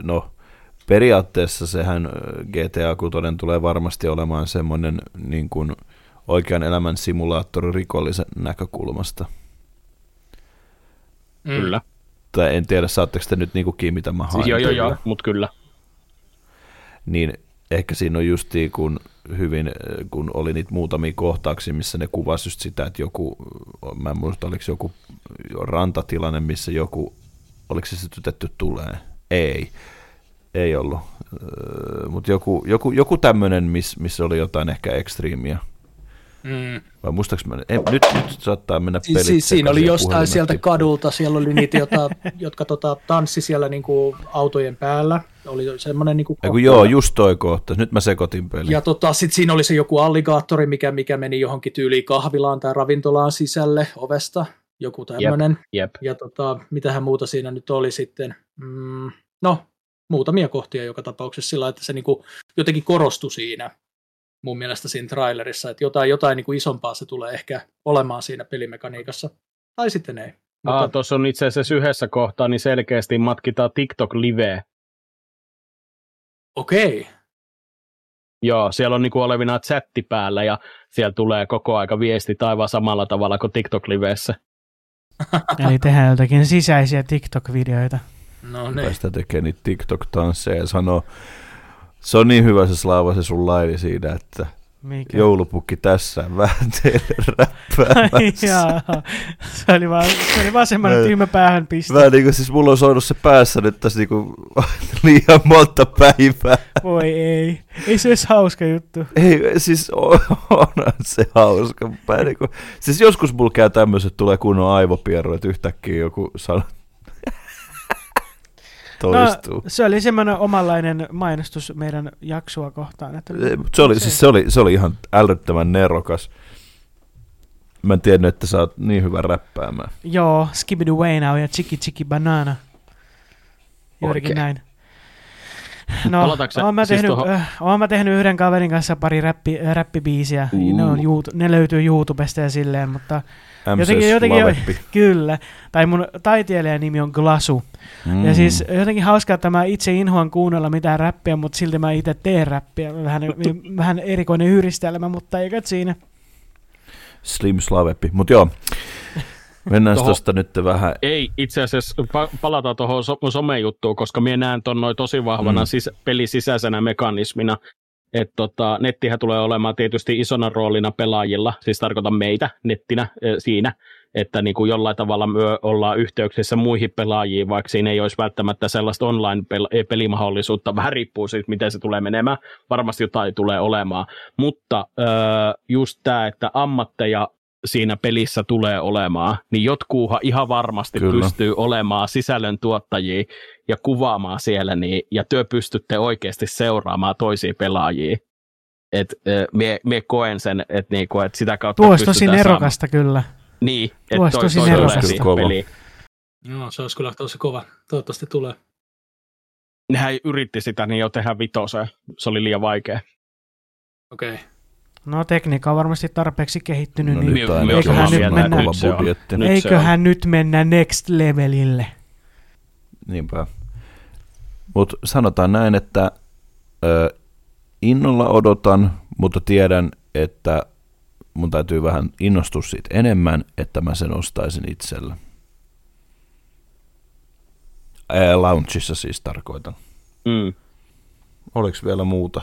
No periaatteessa sehän GTA 6 tulee varmasti olemaan semmoinen oikean elämän simulaattori rikollisen näkökulmasta. Kyllä. Tai en tiedä, saatteko te nyt kiinni, mitä mä haen. Siis joo, mutta kyllä. Niin ehkä siinä on justiin kun oli niitä muutamia kohtauksia, missä ne kuvasi just sitä, että mä en muista, oliko joku rantatilanne, missä oliko se sytytetty tulee? Ei ollut, mutta joku tämmöinen, missä oli jotain ehkä ekstriimiä. Vai muistaaks mä, nyt saattaa mennä pelit. Siinä oli jostain sieltä kadulta, siellä oli niitä, jotka tanssi siellä autojen päällä. Oli semmoinen kohta. Joo, just toi kohta. Nyt mä sekoitin pelin. Ja sit siinä oli se joku alligaattori, mikä meni johonkin tyyliin kahvilaan tai ravintolaan sisälle ovesta. Joku tämmöinen. Jep. Ja mitähän muuta siinä nyt oli sitten. Muutamia kohtia joka tapauksessa sillä, että se jotenkin korostui siinä. Mun mielestä siinä trailerissa, että jotain isompaa se tulee ehkä olemaan siinä pelimekaniikassa, tai sitten ei. Mutta... tuossa on itse asiassa yhdessä kohtaa, niin selkeästi matkitaan TikTok-liveä. Okei. Joo, siellä on olevina chatti päällä, ja siellä tulee koko aika viestit aivan samalla tavalla kuin TikTok-liveessä. Eli tehdään jotakin sisäisiä TikTok-videoita. No niin. Päästä tekee niitä TikTok-tansseja ja sanoo, Se on niin hyvä se Slaava, se sun laini siinä, että mikä? Joulupukki tässä vähän teille räppäämässä. Se oli vaan semmoinen tyhmä päähän piste. Vähän niin kuin siis mulla on soinut se päässä nyt tässä niinku liian monta päivää. Voi ei. Ei se edes hauska juttu. Ei, siis onhan se hauska. Niinku, siis joskus mulla käy tämmöiset, tulee kunnon aivopierroit yhtäkkiä joku sana. Toistuu. No, se oli semmoinen omanlainen mainostus meidän jaksoa kohtaan. Että se oli ihan älyttömän nerokas. Mä en tiennyt, että sä oot niin hyvä räppäämään. Joo, Skibidi Waynau ja Chiki Chiki Banana. Juurikin näin. No, oon mä tehnyt yhden kaverin kanssa pari räppibiisiä. Ne löytyy YouTubesta ja silleen, mutta... Jotenkin, kyllä. Tai mun taiteilijan nimi on Glasu. Mm. Ja siis jotenkin hauskaa, että mä itse inhoan kuunnella mitään räppiä, mutta silti mä itse teen räppiä. Vähän erikoinen yhdistelmä, mutta eikä siinä. Slim Slaveppi. Mut joo, mennään tosta nyt vähän. Ei, itse asiassa palataan tuohon somejuttuun, koska minä näen ton noin tosi vahvana pelisisäisenä mekanismina. Että nettihän tulee olemaan tietysti isona roolina pelaajilla, siis tarkoitan meitä nettinä siinä, että niin kuin jollain tavalla me ollaan yhteyksissä muihin pelaajiin, vaikka siinä ei olisi välttämättä sellaista online-pelimahdollisuutta, vähän riippuu siitä, miten se tulee menemään, varmasti jotain tulee olemaan, mutta just tämä, että ammatteja siinä pelissä tulee olemaan, niin jotkuuhan ihan varmasti kyllä pystyy olemaan sisällöntuottajia ja kuvaamaan siellä, niin, ja työ pystytte oikeasti seuraamaan toisia pelaajia. Mie koen sen, että niinku, et sitä kautta tuo pystytään saamaan. Tuo tosi nerokasta kyllä. Niin, että tosi nerokasta peliä. No, se olisi kyllä tosi kova. Toivottavasti tulee. Nehän yritti sitä, niin jo tehdä vitoseen. Se oli liian vaikea. Okei. Okay. No tekniikka on varmasti tarpeeksi kehittynyt, no, niin eiköhän nyt mennä next levelille. Niinpä. Mutta sanotaan näin, että innolla odotan, mutta tiedän, että mun täytyy vähän innostua siitä enemmän, että mä sen ostaisin itsellä. Launchissa siis tarkoitan. Mm. Oliko vielä muuta?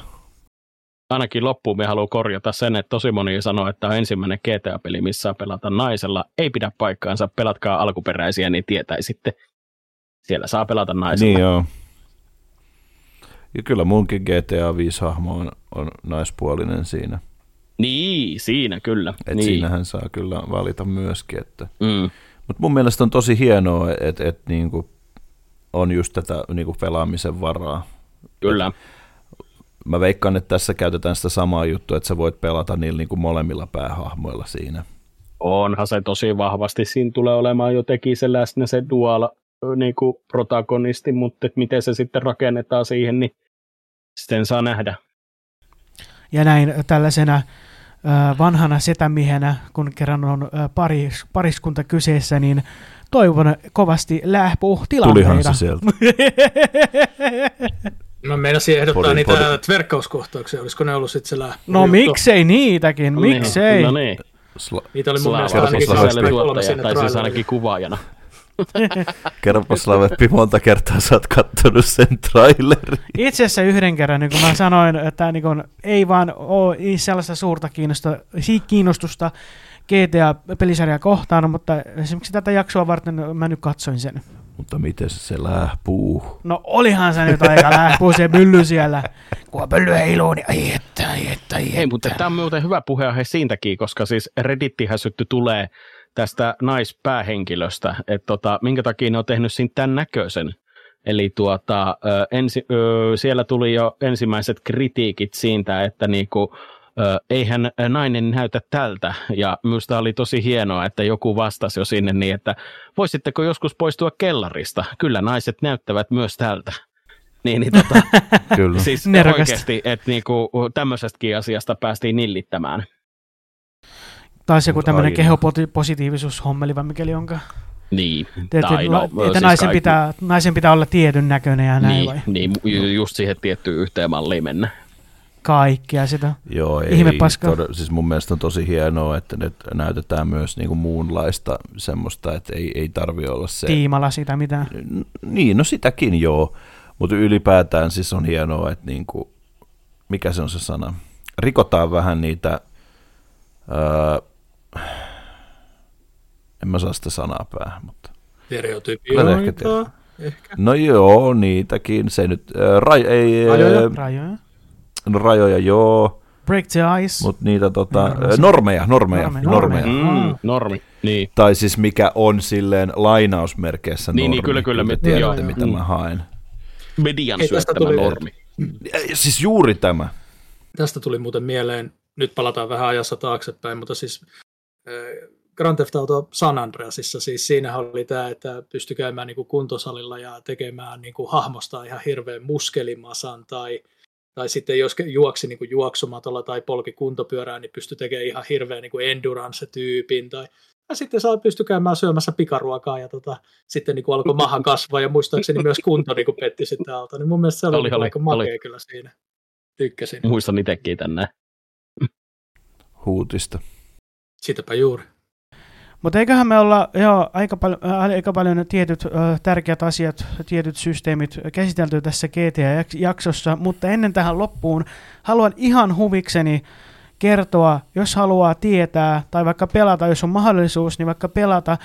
Ainakin loppuun me haluan korjata sen, että tosi moni sanoo, että on ensimmäinen GTA-peli, missä pelata naisella. Ei pidä paikkaansa, pelatkaa alkuperäisiä, niin tietäisitte. Siellä saa pelata naisella. Niin joo. Ja kyllä munkin GTA 5-hahmo on naispuolinen siinä. Niin, siinä kyllä. Et niin. Siinähän saa kyllä valita myöskin. Mutta mun mielestä on tosi hienoa, että niinku on just tätä niinku pelaamisen varaa. Kyllä. Mä veikkaan, että tässä käytetään sitä samaa juttua, että sä voit pelata niillä niin kuin molemmilla päähahmoilla siinä. Onhan se tosi vahvasti. Siinä tulee olemaan jotenkin se läsnä se dual niin kuin protagonisti, mutta miten se sitten rakennetaan siihen, niin sitten saa nähdä. Ja näin tällaisena vanhana setämiehenä, kun kerran on pariskunta kyseessä, niin toivon kovasti lähpuhtilanteita. Tulihan se sieltä. Mä meinasin ehdottaa niitä verkkauskohtauksia, olisiko ne ollut sitten se lähtö? No miksei niitäkin, miksei? No niin. Niitä oli mun mielestä ainakin kolme siinä trailerilla. Tai siis ainakin kuvaajana. Kerropa Slaveppi, monta kertaa sä oot kattonut sen trailerin. Itse asiassa yhden kerran, niin kun mä sanoin, että niin kun ei vaan ole sellaista suurta kiinnostusta GTA-pelisarjaa kohtaan, mutta esimerkiksi tätä jaksoa varten mä nyt katsoin sen. Mutta miten se lähpuu? No olihan se nyt aika lähpuu se mylly siellä. Kun mylly heiluu, niin ai että. Ei, mutta tämä on muuten hyvä puheenaihe siitäkin, koska siis Reddittihän sytty tulee tästä naispäähenkilöstä. Että minkä takia ne on tehnyt siinä tämän näköisen. Eli siellä tuli jo ensimmäiset kritiikit siitä, että niinku... Eihän nainen näytä tältä, ja minusta oli tosi hienoa, että joku vastasi jo sinne niin, että voisitteko joskus poistua kellarista? Kyllä naiset näyttävät myös tältä. Niin, kyllä. Siis oikeasti, että niinku, tämmöisestäkin asiasta päästiin nillittämään. Taisi joku tämmöinen kehopositiivisuushommeli, vai mikäli onkaan? Niin. Että naisen pitää olla tietyn näköinen ja näin, vai? Niin, just siihen tiettyyn yhteen malliin mennä. Kaikkea sitä. Joo, ei. Siis mun mielestä on tosi hienoa, että nyt näytetään myös niinku muunlaista semmoista, että ei tarvitse olla se... Tiimala sitä mitään. Niin, no sitäkin joo, mutta ylipäätään siis on hienoa, että niinku mikä se on se sana, rikotaan vähän niitä, en mä saa sitä sanaa päähän, mutta... Stereotypioita, ehkä. No joo, niitäkin, se nyt, rajoja, joo. Break the ice. Mutta niitä normeja. Normi, niin. Tai siis mikä on silleen lainausmerkeissä normi. Niin, kyllä. Te tiedätte, mitä mä haen. Median syöttämä normi. Siis juuri tämä. Tästä tuli muuten mieleen, nyt palataan vähän ajassa taaksepäin, mutta siis Grand Theft Auto San Andreasissa, siis siinähän oli tämä, että pystyi käymään niinku kuntosalilla ja tekemään niinku hahmosta ihan hirveän muskelimasan tai sitten jos juoksi niin juoksumatolla tai polki kuntopyörää, niin pystyi tekemään ihan hirveän niin endurance-tyypin. Ja sitten pystyi käymään syömässä pikaruokaa ja sitten niin alkoi maha kasvaa. Ja muistaakseni myös kunto niin petti sitä alta. Niin mun mielestä se oli aika makea kyllä siinä. Tykkäsin. Muistan itsekin tänne. Huutista. Sitäpä juuri. Mutta eiköhän me olla jo aika paljon tietyt tärkeät asiat, tietyt systeemit käsitelty tässä GTA-jaksossa, mutta ennen tähän loppuun haluan ihan huvikseni kertoa, jos haluaa tietää tai vaikka pelata, jos on mahdollisuus, niin vaikka pelata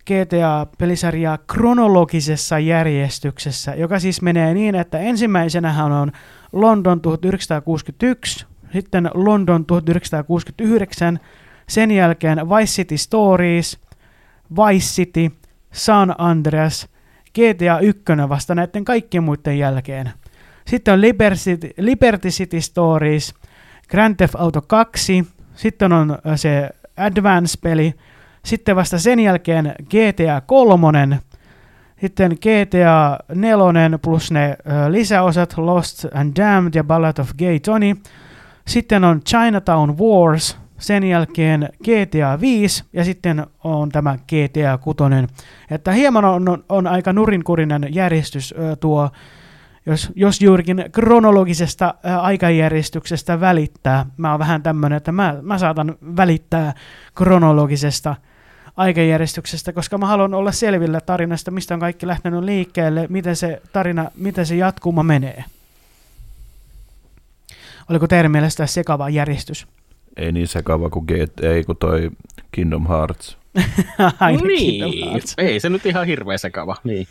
GTA-pelisarjaa kronologisessa järjestyksessä, joka siis menee niin, että ensimmäisenähän on London 1961, sitten London 1969, sen jälkeen Vice City Stories, Vice City, San Andreas, GTA 1 vasta näiden kaikkien muiden jälkeen. Sitten on Liberty City Stories, Grand Theft Auto 2, sitten on se Advance-peli, sitten vasta sen jälkeen GTA 3, sitten GTA 4 plus ne lisäosat Lost and Damned ja Ballad of Gay Tony, sitten on Chinatown Wars, sen jälkeen GTA 5 ja sitten on tämä GTA 6. Että hieman on aika nurinkurinen järjestys tuo, jos juurikin kronologisesta aikajärjestyksestä välittää. Mä oon vähän tämmönen, että mä saatan välittää kronologisesta aikajärjestyksestä, koska mä haluan olla selvillä tarinasta, mistä on kaikki lähtenyt liikkeelle, miten se jatkuuma menee. Oliko teidän mielestä sekava järjestys? Ei niin sekava kuin toi Kingdom Hearts. Aina niin, Kingdom Hearts. Ei se nyt ihan hirveä sekava. Niin.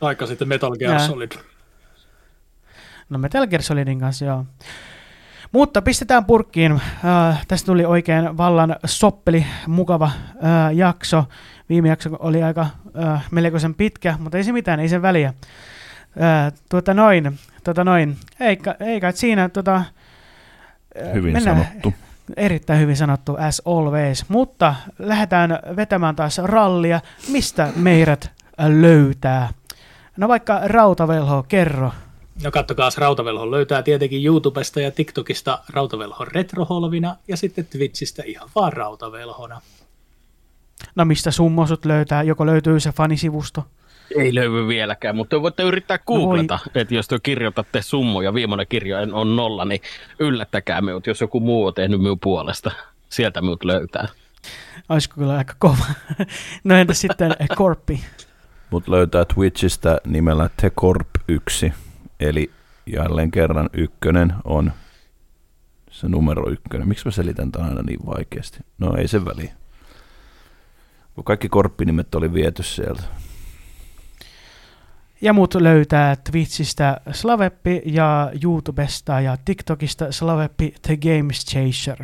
Aika sitten Metal Gear Solid. No Metal Gear Solidin kanssa, joo. Mutta pistetään purkkiin. Tästä tuli oikein vallan soppeli, mukava jakso. Viime jakso oli aika melkoisen pitkä, mutta ei se mitään, ei sen väliä. Ei kai siinä hyvin mennään. Sanottu. Erittäin hyvin sanottu, as always. Mutta lähdetään vetämään taas rallia. Mistä meidät löytää? No vaikka Rautavelho, kerro. No kattokaas, Rautavelho löytää tietenkin YouTubesta ja TikTokista Rautavelhon retroholvina ja sitten Twitchistä ihan vaan Rautavelhona. No mistä summosut löytää? Joko löytyy se fanisivusto? Ei löydy vieläkään, mutta voitte yrittää googlata, että jos te kirjoitatte summoja, viimeinen kirja on 0, niin yllättäkää minut, jos joku muu on tehnyt minun puolesta. Sieltä minut löytää. Olisiko kyllä aika kova. No entä sitten Korppi? Mut löytää Twitchistä nimellä TheKorp1, eli jälleen kerran 1 on se numero 1. Miksi mä selitän tämän aina niin vaikeasti? No ei sen väliä. Kaikki Korppinimet oli viety sieltä. Ja mut löytää Twitchistä Slaveppi ja YouTubesta ja TikTokista Slaveppi The Game Chaser.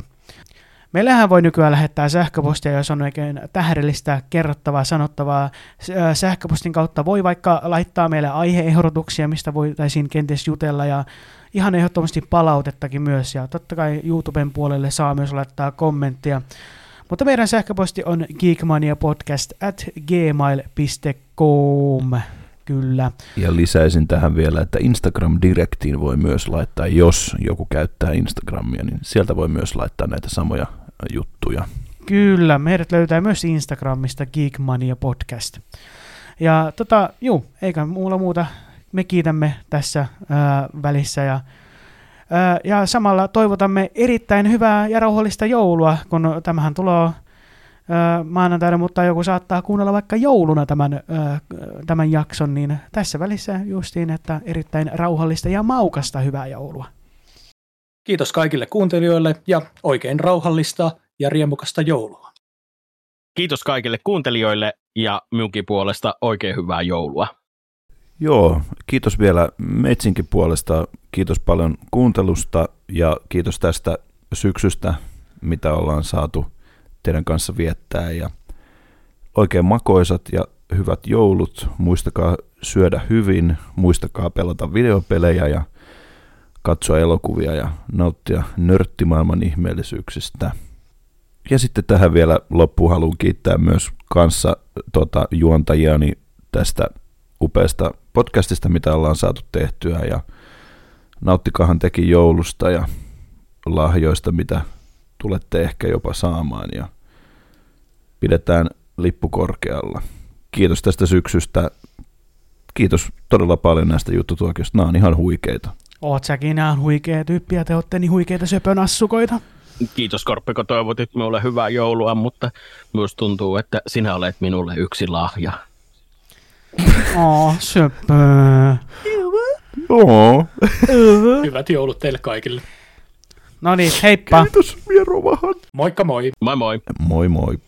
Meillähän voi nykyään lähettää sähköpostia, jos on oikein tähdellistä, kerrottavaa, sanottavaa. Sähköpostin kautta voi vaikka laittaa meille aiheehdotuksia, mistä voitaisiin kenties jutella ja ihan ehdottomasti palautettakin myös. Ja totta kai YouTuben puolelle saa myös laittaa kommenttia. Mutta meidän sähköposti on geekmaniapodcast@gmail.com. Kyllä. Ja lisäisin tähän vielä, että Instagram-direktiin voi myös laittaa, jos joku käyttää Instagramia, niin sieltä voi myös laittaa näitä samoja juttuja. Kyllä, meidät löytää myös Instagramista Geekmania Podcast. Ja eikä muuta. Me kiitämme tässä välissä ja samalla toivotamme erittäin hyvää ja rauhallista joulua, kun tämähän tulee maanantaina, mutta joku saattaa kuunnella vaikka jouluna tämän jakson, niin tässä välissä justiin, että erittäin rauhallista ja maukasta hyvää joulua. Kiitos kaikille kuuntelijoille ja oikein rauhallista ja riemukasta joulua. Kiitos kaikille kuuntelijoille ja minunkin puolesta oikein hyvää joulua. Joo, kiitos vielä Metsinkin puolesta. Kiitos paljon kuuntelusta ja kiitos tästä syksystä, mitä ollaan saatu teidän kanssa viettää. Ja oikein makoisat ja hyvät joulut. Muistakaa syödä hyvin, muistakaa pelata videopelejä ja katsoa elokuvia ja nauttia nörttimaailman ihmeellisyyksistä. Ja sitten tähän vielä loppuun haluan kiittää myös kanssa juontajiani tästä upeasta podcastista, mitä ollaan saatu tehtyä. Ja nauttikaahan tekin joulusta ja lahjoista, mitä tulette ehkä jopa saamaan. Ja pidetään lippu korkealla. Kiitos tästä syksystä. Kiitos todella paljon näistä juttutuokioista. Nämä on ihan huikeita. Oot säkin ihan huikea tyyppi ja te ootte niin huikeita söpönassukoita. Kiitos Korppi, kun toivotit minulle hyvää joulua, mutta myös tuntuu, että sinä olet minulle yksi lahja. Söpöö. Hyvät joulut teille kaikille. No niin, heippa. Kiitos, Mierovahan. Moikka moi. Moi moi. Moi moi.